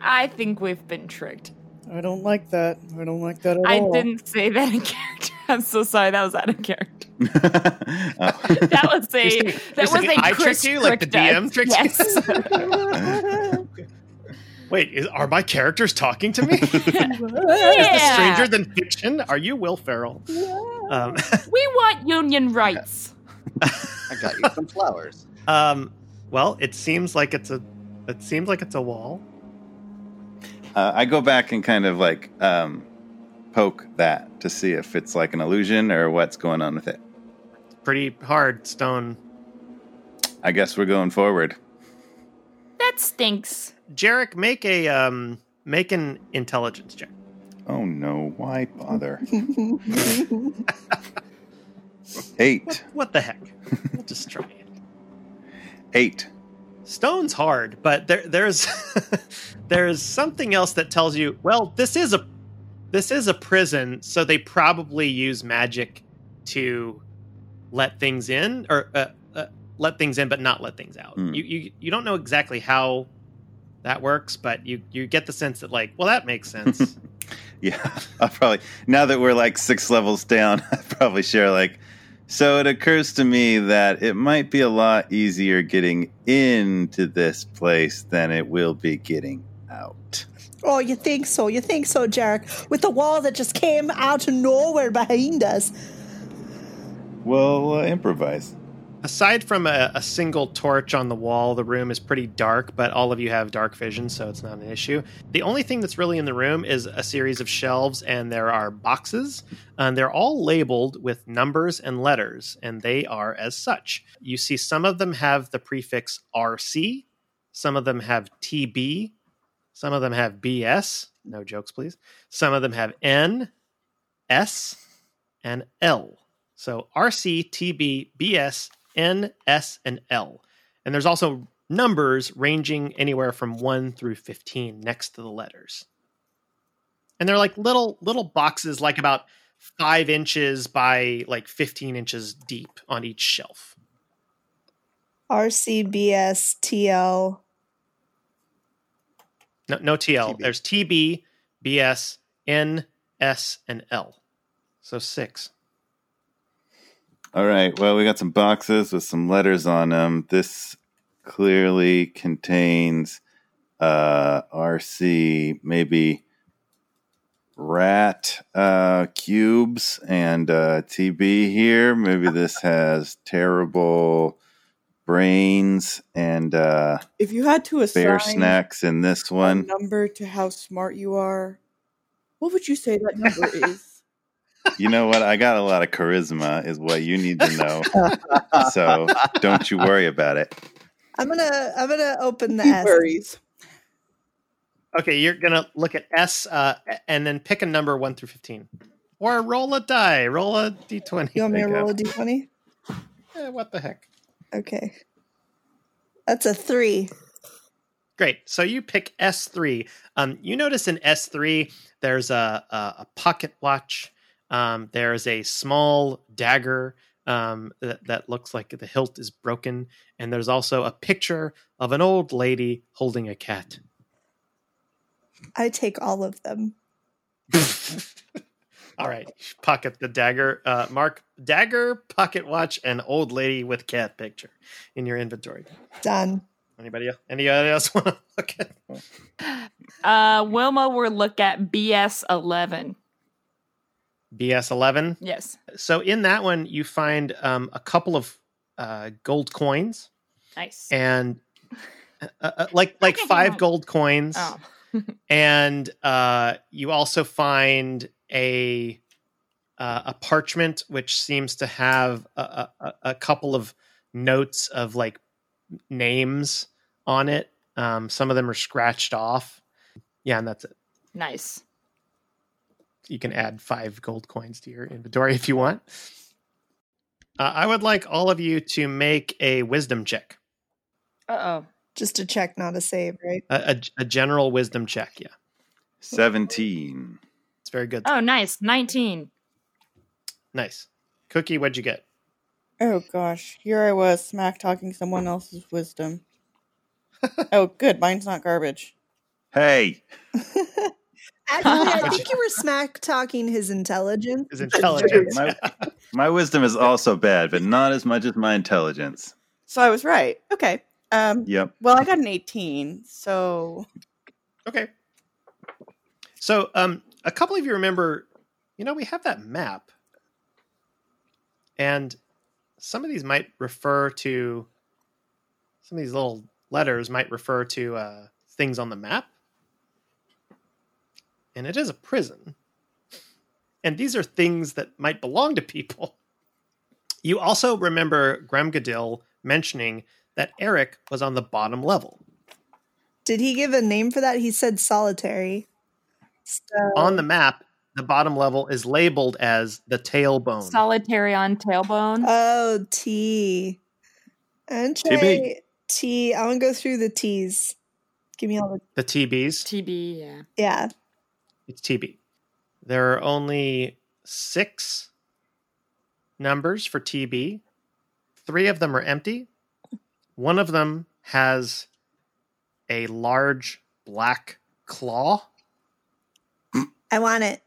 I think we've been tricked. I don't like that. I don't like that at I all. I didn't say that in character. I'm so sorry. That was out of character. oh. That was a... You're saying, that was a I Chris tricked you? Like the D M tricked yes. you? Wait, is, are my characters talking to me? yeah. Is this stranger than fiction? Are you Will Ferrell? Yeah. Um, we want union rights. I got you some flowers. Um, well, it seems like it's a, it seems like it's a wall. Uh, I go back and kind of like um, poke that to see if it's like an illusion or what's going on with it. Pretty hard stone. I guess we're going forward. That stinks. Jarek, make a um, make an intelligence check. Oh no, why bother? Eight. What, what the heck? We'll just try it. Eight. Stone's hard, but there there's there's something else that tells you, well, this is a this is a prison, so they probably use magic to let things in or uh, uh, let things in but not let things out. Mm. You you you don't know exactly how that works, but you you get the sense that like, well, that makes sense. Yeah, I'll probably, now that we're like six levels down, I'll probably share like, so it occurs to me that it might be a lot easier getting into this place than it will be getting out. Oh, you think so? You think so, Jarek? With the wall that just came out of nowhere behind us. Well, uh, improvise. Aside from a, a single torch on the wall, the room is pretty dark, but all of you have dark vision, so it's not an issue. The only thing that's really in the room is a series of shelves, and there are boxes, and they're all labeled with numbers and letters, and they are as such. You see some of them have the prefix R C, some of them have T B, some of them have B S, no jokes, please. Some of them have N, S, and L. So R C, T B, B S, N, S, and L. And there's also numbers ranging anywhere from one through fifteen next to the letters. And they're like little little boxes, like about five inches by like fifteen inches deep on each shelf. R C, B S, T L. No, no T L. T B. There's T B, B S, N, S, and L. So six. All right, well, we got some boxes with some letters on them. This clearly contains uh, R C, maybe rat uh, cubes and uh, T B here. Maybe this has terrible brains and uh, if you had to assign bear snacks in this one. Number to how smart you are, what would you say that number is? You know what? I got a lot of charisma is what you need to know. So don't you worry about it. I'm going to I'm gonna open the he S. Worries. Okay, you're going to look at S uh, and then pick a number one through fifteen. Or roll a die. Roll a d twenty. You want me to roll a d twenty? Eh, what the heck? Okay. That's a three. Great. So you pick S three. Um, you notice in S three there's a, a, a pocket watch. Um, there's a small dagger um, that, that looks like the hilt is broken. And there's also a picture of an old lady holding a cat. I take all of them. All right. Pocket the dagger. Uh, Mark, dagger, pocket watch, and old lady with cat picture in your inventory. Done. Anybody else? Anybody else want to look at? Uh, Wilma will look at B S eleven. B S eleven? Yes. So in that one, you find um, a couple of uh, gold coins. Nice. And uh, uh, like like five gold coins. Oh. And uh, you also find a uh, a parchment, which seems to have a, a, a couple of notes of like names on it. Um, some of them are scratched off. Yeah, and that's it. Nice. You can add five gold coins to your inventory if you want. Uh, I would like all of you to make a wisdom check. Uh-oh. Just a check, not a save, right? A, a, a general wisdom check, yeah. seventeen. It's very good. Oh, nice. nineteen. Nice. Cookie, what'd you get? Oh, gosh. Here I was, smack-talking someone else's wisdom. Oh, good. Mine's not garbage. Hey! Actually, I think you were smack talking his intelligence. His intelligence. my, my wisdom is also bad, but not as much as my intelligence. So I was right. Okay. Um, yep. Well, I got an eighteen. So. Okay. So um, a couple of you remember, you know, we have that map. And some of these might refer to, some of these little letters might refer to uh, things on the map. And it is a prison. And these are things that might belong to people. You also remember Grunkadil mentioning that Arik was on the bottom level. Did he give a name for that? He said solitary. So on the map, the bottom level is labeled as the tailbone. Solitary on tailbone? Oh, T. T B. T. I want to go through the T's. Give me all the... The T Bs? T B, yeah. Yeah. It's T B. There are only six numbers for T B. Three of them are empty. One of them has a large black claw. I want it.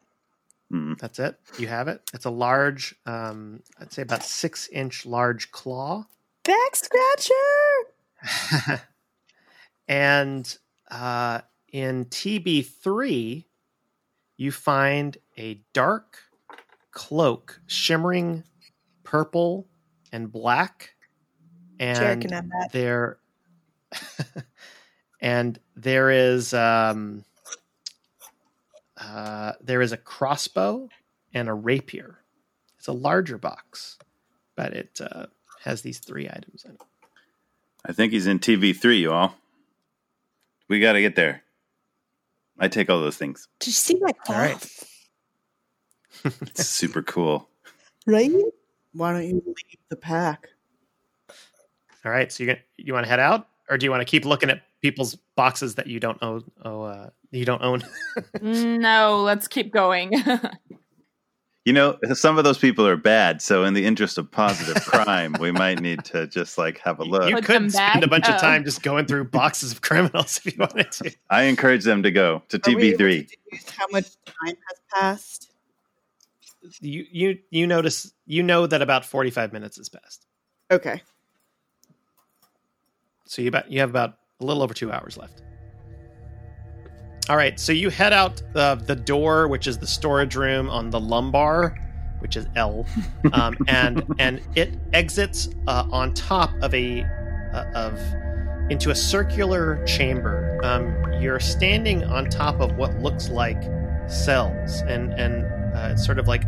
That's it. You have it. It's a large, um, I'd say about six inch large claw. Back scratcher! And uh, in T B three... you find a dark cloak, shimmering purple and black, and Jarek and there, and there is um, uh, there is a crossbow and a rapier. It's a larger box, but it uh, has these three items in it. I think he's in T V three, you all. We got to get there. I take all those things. Did you see that cloth? All right. It's super cool. Right? Why don't you leave the pack? All right. So you you want to head out, or do you want to keep looking at people's boxes that you don't own? Oh, uh, you don't own. No, let's keep going. You know, some of those people are bad. So in the interest of positive crime, we might need to just like have a look. You, you could spend back? a bunch oh. of time just going through boxes of criminals if you wanted to. I encourage them to go to T B three. How much time has passed? You you you notice you know that about forty-five minutes has passed. Okay. So you about you have about a little over two hours left. All right, so you head out uh, the door, which is the storage room on the lumbar, which is L, um, and and it exits uh, on top of a uh, of into a circular chamber. Um, you're standing on top of what looks like cells, and and uh, it's sort of like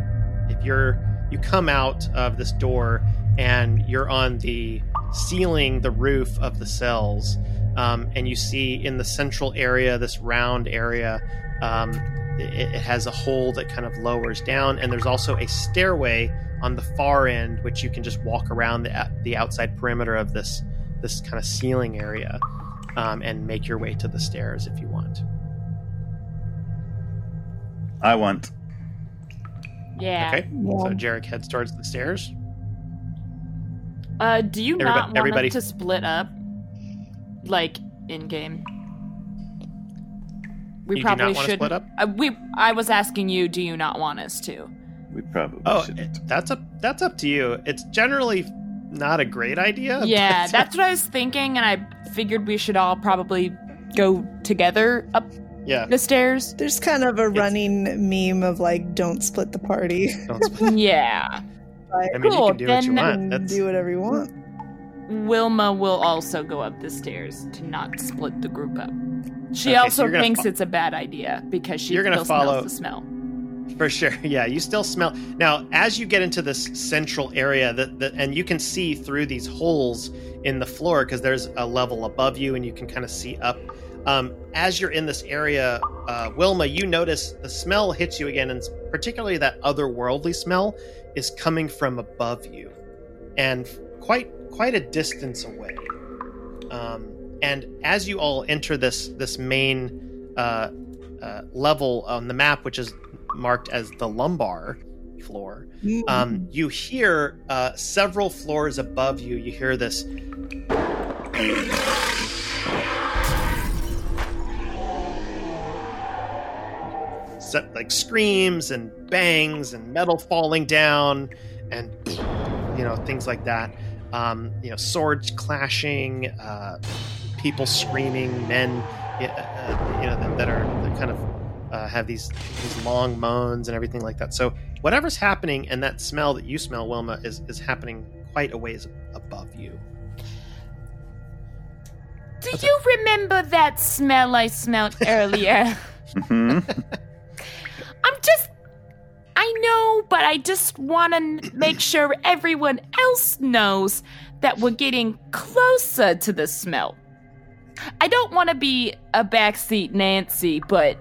if you're you come out of this door and you're on the ceiling, the roof of the cells. Um, and you see in the central area, this round area, um, it, it has a hole that kind of lowers down. And there's also a stairway on the far end, which you can just walk around the, the outside perimeter of this this kind of ceiling area um, and make your way to the stairs if you want. I want. Yeah. Okay. Yeah. So Jarek heads towards the stairs. Uh, do you everybody, not want everybody... to split up? Like in game, we you probably should. Split up? Uh, we. I was asking you. Do you not want us to? We probably. Oh, it, that's up. That's up to you. It's generally not a great idea. Yeah, but... that's what I was thinking, and I figured we should all probably go together up. Yeah. The stairs. There's kind of a it's... running meme of like, don't split the party. Don't split. Yeah. Like, I mean, cool, you can do what you want. That's... Do whatever you want. Wilma will also go up the stairs to not split the group up. She okay, also so thinks fo- it's a bad idea because she you're still follow, smells the smell. For sure, yeah, you still smell. Now, as you get into this central area, the, the, and you can see through these holes in the floor because there's a level above you and you can kind of see up. Um, as you're in this area, uh, Wilma, you notice the smell hits you again, and particularly that otherworldly smell is coming from above you. And quite... quite a distance away. Um, and as you all enter this this main uh, uh, level on the map, which is marked as the lumbar floor, mm-hmm. um, you hear uh, several floors above you, you hear this so, like screams and bangs and metal falling down and, you know, things like that. Um, you know, swords clashing, uh, people screaming, men, uh, you know, that, that are that kind of uh, have these these long moans and everything like that. So whatever's happening, and that smell that you smell, Wilma, is is happening quite a ways above you. Do That's you a- remember that smell I smelled earlier? Mm-hmm. I'm just. I know, but I just want to make sure everyone else knows that we're getting closer to the smell. I don't want to be a backseat Nancy, but,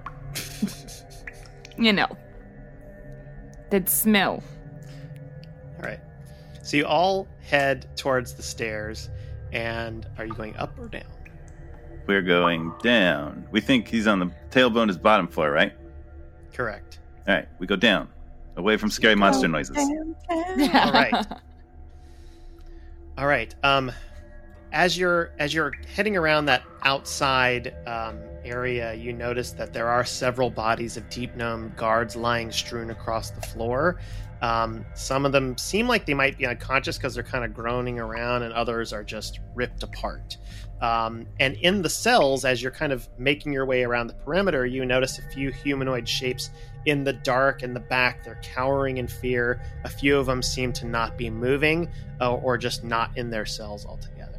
you know, that smell. All right. So you all head towards the stairs, and are you going up or down? We're going down. We think he's on the tailbone, his bottom floor, right? Correct. All right, we go down. Away from scary monster noises. All right. All right. Um, as you're as you're heading around that outside um, area, you notice that there are several bodies of deep gnome guards lying strewn across the floor. Um, some of them seem like they might be unconscious because they're kind of groaning around, and others are just ripped apart. Um, and in the cells, as you're kind of making your way around the perimeter, you notice a few humanoid shapes in the dark in the back. They're cowering in fear. A few of them seem to not be moving uh, or just not in their cells altogether.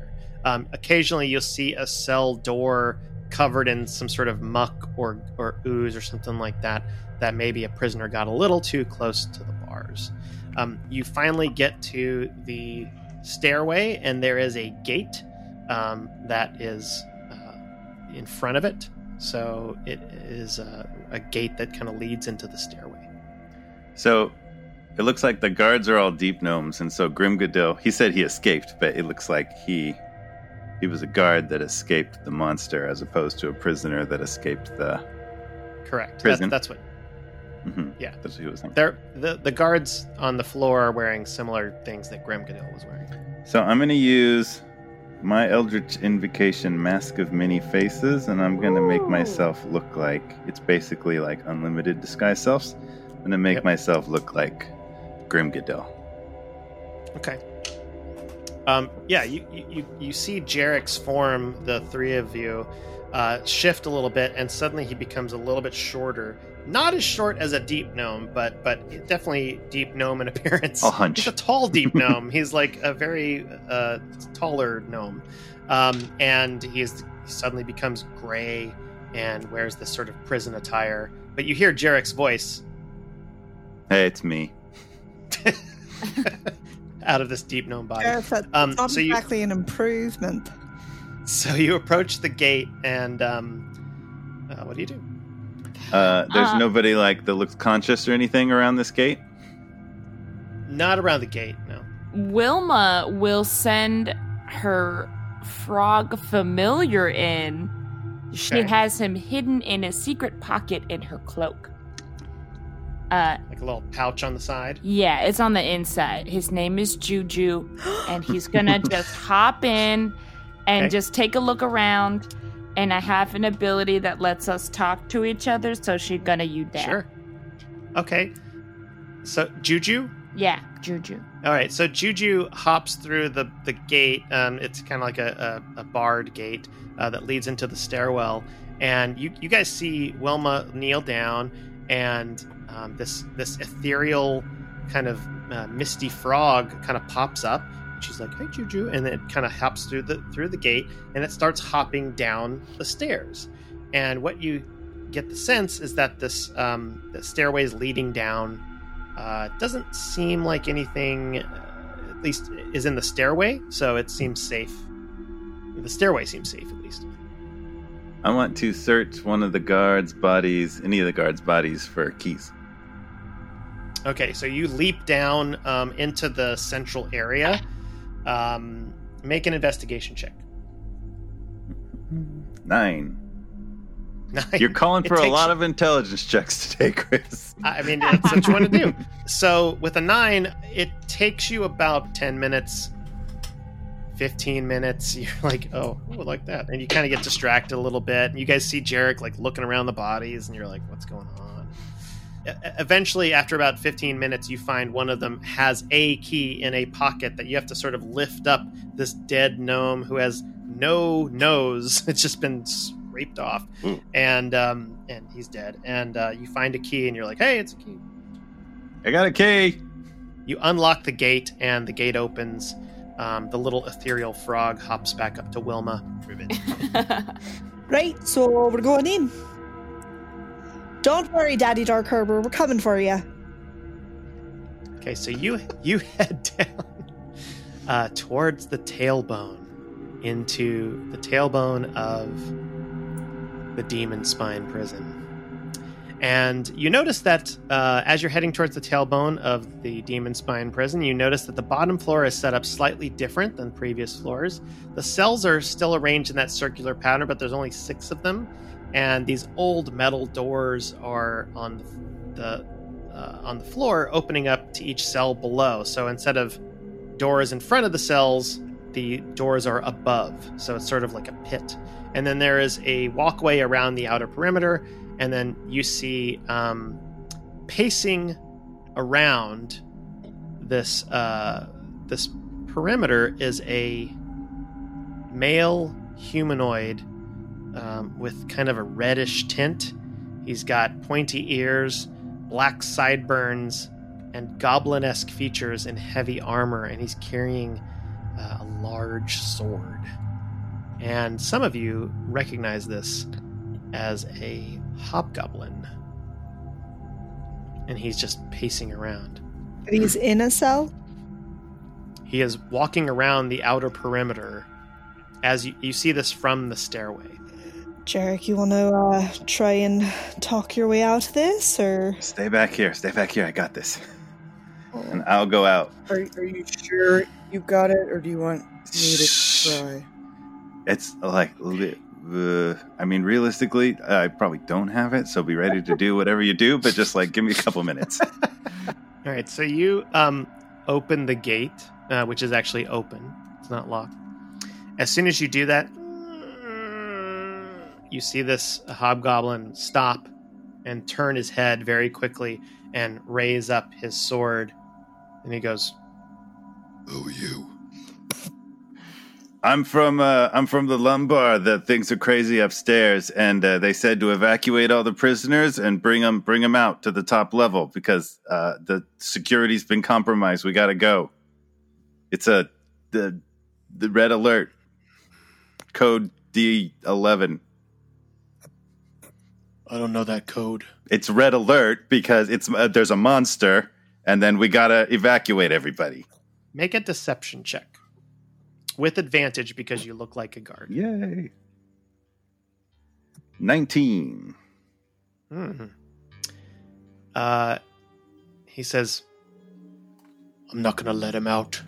Um, occasionally you'll see a cell door covered in some sort of muck or, or ooze or something like that, that maybe a prisoner got a little too close to the bars. Um, you finally get to the stairway, and there is a gate um, that is uh, in front of it. So it is a, a gate that kind of leads into the stairway. So it looks like the guards are all deep gnomes, and so Grunkadil, he said he escaped, but it looks like he he was a guard that escaped the monster as opposed to a prisoner that escaped the Correct. prison. That, that's what... Mm-hmm. Yeah. That's what he was thinking. The, the guards on the floor are wearing similar things that Grunkadil was wearing. So I'm going to use my Eldritch Invocation Mask of Many Faces, and I'm going to make myself look like... It's basically like unlimited disguise selves. I'm going to make yep. myself look like Grunkadil. Okay. Um, yeah, you, you, you see Jarek's form, the three of you, uh, shift a little bit, and suddenly he becomes a little bit shorter. Not as short as a deep gnome, but but definitely deep gnome in appearance. I'll hunch. He's a tall deep gnome. He's like a very uh, taller gnome. Um, and he, is, he suddenly becomes gray and wears this sort of prison attire. But you hear Jarek's voice. Hey, it's me. Out of this deep gnome body. Yeah, that's um, not so exactly you, an improvement. So you approach the gate, and um, uh, what do you do? Uh, there's uh, nobody like that looks conscious or anything around this gate? Not around the gate, no. Wilma will send her frog familiar in. She okay. has him hidden in a secret pocket in her cloak. Uh, like a little pouch on the side? Yeah, it's on the inside. His name is Juju, and he's going to just hop in and okay. just take a look around. And I have an ability that lets us talk to each other, so she's gonna use that. Sure. Okay. So, Juju? Yeah, Juju. All right, so Juju hops through the, the gate. Um, it's kind of like a, a, a barred gate uh, that leads into the stairwell. And you, you guys see Wilma kneel down, and um, this, this ethereal kind of uh, misty frog kind of pops up. She's like, hey, Juju, and then it kind of hops through the through the gate, and it starts hopping down the stairs. And what you get the sense is that this um, the stairway is leading down. Uh, it doesn't seem like anything, uh, at least, is in the stairway, so it seems safe. The stairway seems safe, at least. I want to search one of the guards' bodies, any of the guards' bodies, for keys. Okay, so you leap down um, into the central area. Um, make an investigation check. Nine. Nine. You're calling for a lot you. of intelligence checks today, Chris. I mean, that's what you want to do. So with a nine, it takes you about ten minutes, fifteen minutes. You're like, oh, I would like that. And you kind of get distracted a little bit. And you guys see Jarek like looking around the bodies, and you're like, what's going on? Eventually, after about fifteen minutes, you find one of them has a key in a pocket that you have to sort of lift up this dead gnome who has no nose. It's just been scraped off. Ooh. and um, and he's dead. And uh, you find a key, and you're like, hey, it's a key. I got a key. You unlock the gate, and the gate opens. Um, the little ethereal frog hops back up to Wilma. Right, so we're going in. Don't worry, Daddy Darkharbor, we're coming for you. Okay, so you you head down uh, towards the tailbone, into the tailbone of the Demon Spine Prison. And you notice that uh, as you're heading towards the tailbone of the Demon Spine Prison, you notice that the bottom floor is set up slightly different than previous floors. The cells are still arranged in that circular pattern, but there's only six of them. And these old metal doors are on the, the uh, on the floor, opening up to each cell below. So instead of doors in front of the cells, the doors are above. So it's sort of like a pit. And then there is a walkway around the outer perimeter. And then you see um, pacing around this uh, this perimeter is a male humanoid. Um, with kind of a reddish tint. He's got pointy ears, black sideburns, and goblin-esque features in heavy armor, and he's carrying uh, a large sword. And some of you recognize this as a hobgoblin. And he's just pacing around. He's in a cell? He is walking around the outer perimeter as you, you see this from the stairway. Jarek, you want to uh, try and talk your way out of this, or stay back here? Stay back here. I got this, oh. And I'll go out. Are, are you sure you got it, or do you want me to try? It's like, uh, I mean, realistically, I probably don't have it. So be ready to do whatever you do, but just like give me a couple minutes. All right. So you um, open the gate. Uh, which is actually open. It's not locked. As soon as you do that, you see this hobgoblin stop and turn his head very quickly and raise up his sword. And he goes, "Who are you?" I'm from uh, I'm from the lumbar. The things are crazy upstairs, and uh, they said to evacuate all the prisoners and bring them bring them out to the top level because uh, the security's been compromised. We got to go. It's a the the red alert, code D eleven. I don't know that code. It's red alert because it's uh, there's a monster, and then we gotta evacuate everybody. Make a deception check with advantage because you look like a guard. Yay! nineteen. Hmm. Uh, he says, "I'm not gonna let him out.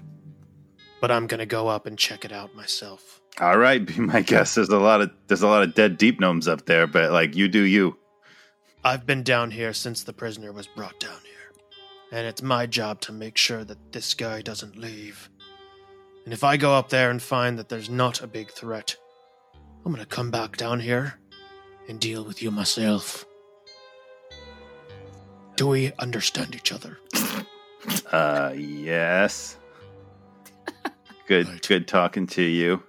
But I'm gonna go up and check it out myself." All right, be my guest. There's a lot of there's a lot of dead deep gnomes up there, but like you do you. I've been down here since the prisoner was brought down here, and it's my job to make sure that this guy doesn't leave. And if I go up there and find that there's not a big threat, I'm gonna come back down here and deal with you myself. Do we understand each other? Uh, yes. Good, right. Good talking to you.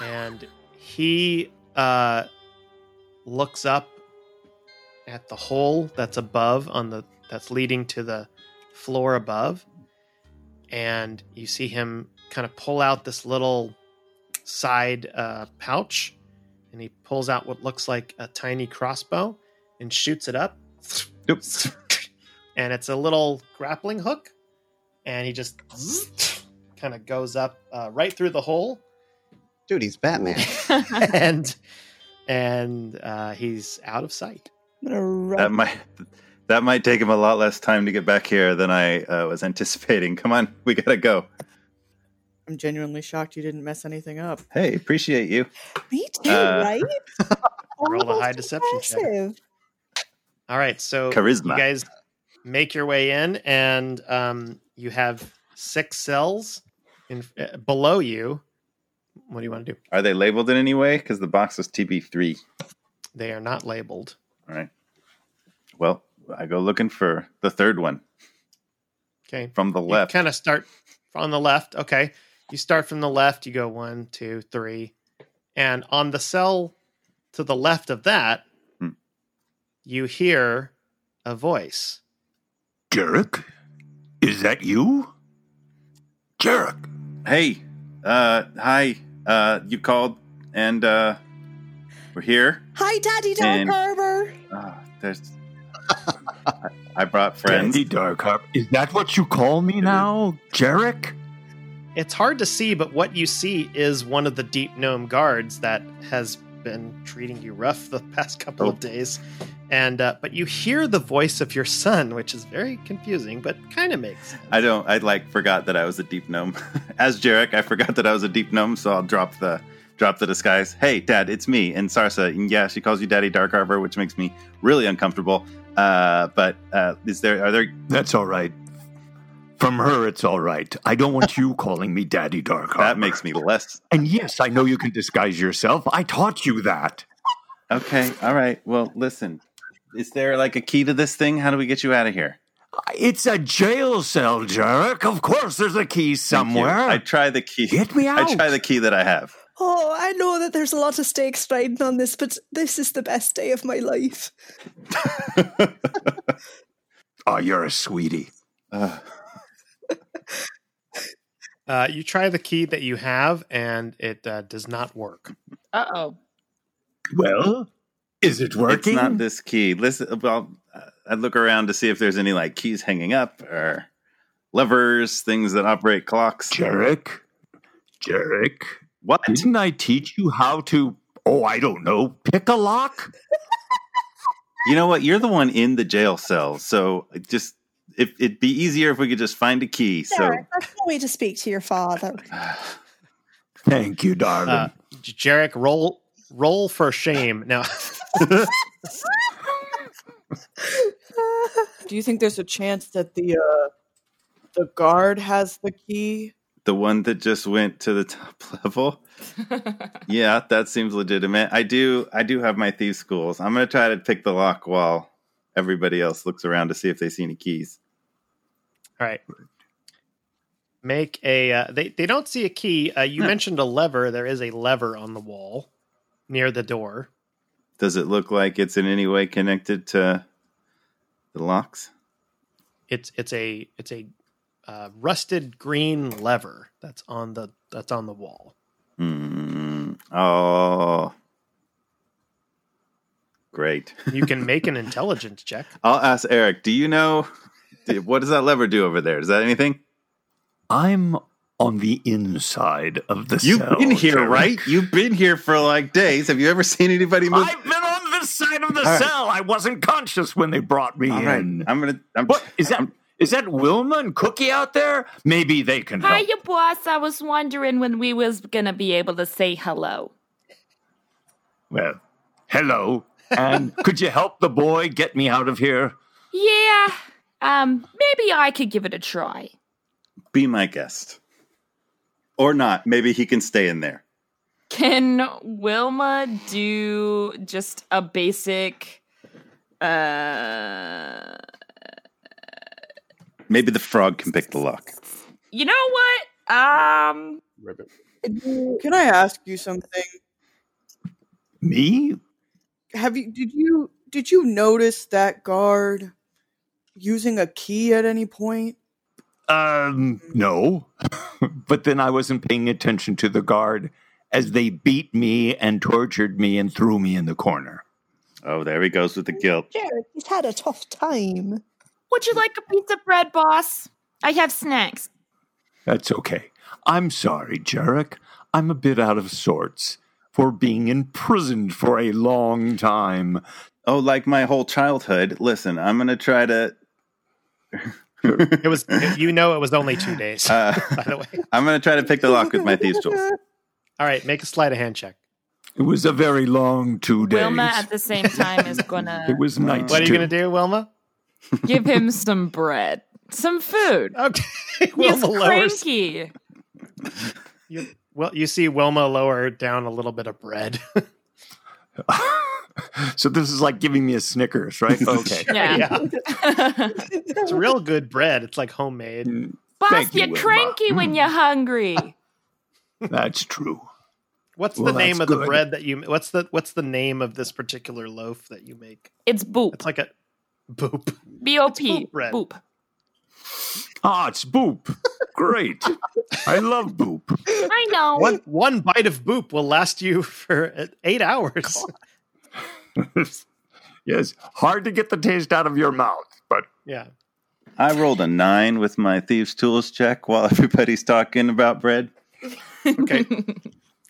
And he uh, looks up at the hole that's above on the that's leading to the floor above, and you see him kind of pull out this little side uh, pouch, and he pulls out what looks like a tiny crossbow and shoots it up. Oops. And it's a little grappling hook, and he just. Kind of goes up uh, right through the hole. Dude, he's Batman. and and uh, he's out of sight. That might that might take him a lot less time to get back here than I uh, was anticipating. Come on, we gotta go. I'm genuinely shocked you didn't mess anything up. Hey, appreciate you. Me too, uh, right? Roll a high deception check. All right, so charisma. You guys make your way in, and um, you have six cells in uh, below you. What do you want to do? Are they labeled in any way? Because the box was T B three. They are not labeled. All right. Well, I go looking for the third one. Okay. From the left. You kind of start on the left. Okay. You start from the left. You go one, two, three. And on the cell to the left of that, hmm. you hear a voice. Jarek? Is that you? Jarek! Hey, uh, hi, uh, you called, and, uh, we're here. Hi, Daddy Darkharbor! Uh, there's... I brought friends. Daddy Darkharbor. Is that what you call me now, Jarek? It's hard to see, but what you see is one of the deep gnome guards that has been treating you rough the past couple oh. of days. And uh, but you hear the voice of your son, which is very confusing, but kind of makes sense. I don't. I like forgot that I was a deep gnome. As Jarek, I forgot that I was a deep gnome, so I'll drop the drop the disguise. Hey, Dad, it's me and Sarsa. And yeah, she calls you Daddy Darkharbor, which makes me really uncomfortable. Uh, but uh, is there? Are there? That's all right. From her, it's all right. I don't want you calling me Daddy Darkharbor. That makes me less. And yes, I know you can disguise yourself. I taught you that. Okay. All right. Well, listen. Is there like a key to this thing? How do we get you out of here? It's a jail cell, Jarek. Of course there's a key somewhere. I try the key. Get me out. I try the key that I have. Oh, I know that there's a lot of stakes riding on this, but this is the best day of my life. Oh, you're a sweetie. Uh. Uh, you try the key that you have, and it uh, does not work. Uh-oh. Well, is it working? It's not this key. Listen, well, I look around to see if there's any like keys hanging up or levers, things that operate clocks. Jarek, Jarek, what? Didn't I teach you how to? Oh, I don't know. Pick a lock. You know what? You're the one in the jail cell, so just if it'd be easier if we could just find a key. Jarek, so that's the way to speak to your father. Thank you, darling. Uh, Jarek, roll. Roll for shame. Now, do you think there's a chance that the uh, the guard has the key? The one that just went to the top level? Yeah, that seems legitimate. I do I do have my thieves' schools. I'm going to try to pick the lock while everybody else looks around to see if they see any keys. All right. Make a... Uh, they, they don't see a key. Uh, you huh. mentioned a lever. There is a lever on the wall. Near the door. Does it look like it's in any way connected to the locks? It's it's a it's a uh, rusted green lever that's on the that's on the wall. Mm. Oh, great! You can make an intelligence check. I'll ask Arik. Do you know what does that lever do over there? Is that anything? I'm. On the inside of the You've cell. You've been here, Jarek. Right? You've been here for like days. Have you ever seen anybody move? I've been on this side of the All cell. Right. I wasn't conscious when they brought me All in. Right. I'm gonna. I'm, what is that? I'm, is that Wilma and Cookie out there? Maybe they can. Hi, help. Your boss. I was wondering when we was gonna be able to say hello. Well, hello, and could you help the boy get me out of here? Yeah. Um. Maybe I could give it a try. Be my guest. Or not. Maybe he can stay in there. Can Wilma do just a basic... Uh, Maybe the frog can pick the lock. You know what? Um, Ribbit. Can I ask you something? Me? Have you? Did you? Did you notice that guard using a key at any point? Um, no, but then I wasn't paying attention to the guard as they beat me and tortured me and threw me in the corner. Oh, there he goes with the guilt. Jarek, he's had a tough time. Would you like a piece of bread, boss? I have snacks. That's okay. I'm sorry, Jarek. I'm a bit out of sorts for being imprisoned for a long time. Oh, like my whole childhood. Listen, I'm going to try to... It was, you know, it was only two days. Uh, by the way, I'm going to try to pick the lock with my thieves' tools. All right, make a sleight of hand check. It was a very long two days. Wilma at the same time is gonna. It was night. What are you going to do, Wilma? Give him some bread, some food. Okay, Wilma lowers. He's cranky. You, well, you see Wilma lower down a little bit of bread. So this is like giving me a Snickers, right? Okay. Yeah. yeah. It's real good bread. It's like homemade. Boss, Thank you're you, cranky Wilma. When you're hungry. That's true. What's well, the name of good. the bread that you what's the what's the name of this particular loaf that you make? It's boop. It's like a boop. B O P bread. Boop. Ah, it's boop. Great. I love boop. I know. One one bite of boop will last you for eight hours. God. Yes, hard to get the taste out of your mouth, but yeah. I rolled a nine with my thieves' tools check while everybody's talking about bread. Okay,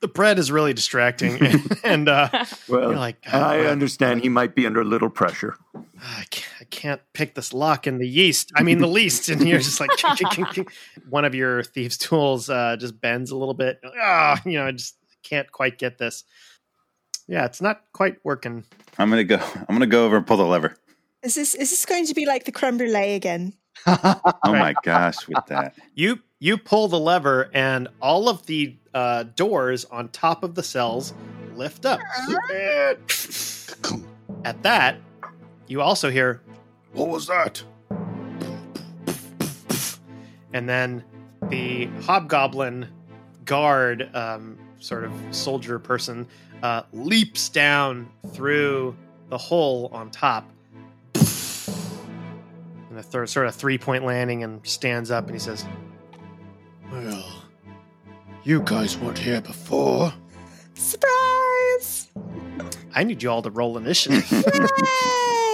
the bread is really distracting, and, and uh, well, you're like, oh, I understand he might be under a little pressure. I can't, I can't pick this lock in the yeast. I mean, the least, and you're just like, one of your thieves' tools uh, just bends a little bit. Ah, oh, you know, I just can't quite get this. Yeah, it's not quite working. I'm gonna go. I'm gonna go over and pull the lever. Is this is this going to be like the creme brulee again? Oh my gosh! With that, you you pull the lever, and all of the uh, doors on top of the cells lift up. At that, you also hear, "What was that?" And then the hobgoblin guard, um, sort of soldier person. Uh, leaps down through the hole on top and a th- sort of three-point landing and stands up and he says, well, You guys weren't here before. Surprise! I need you all to roll initiative. Yay!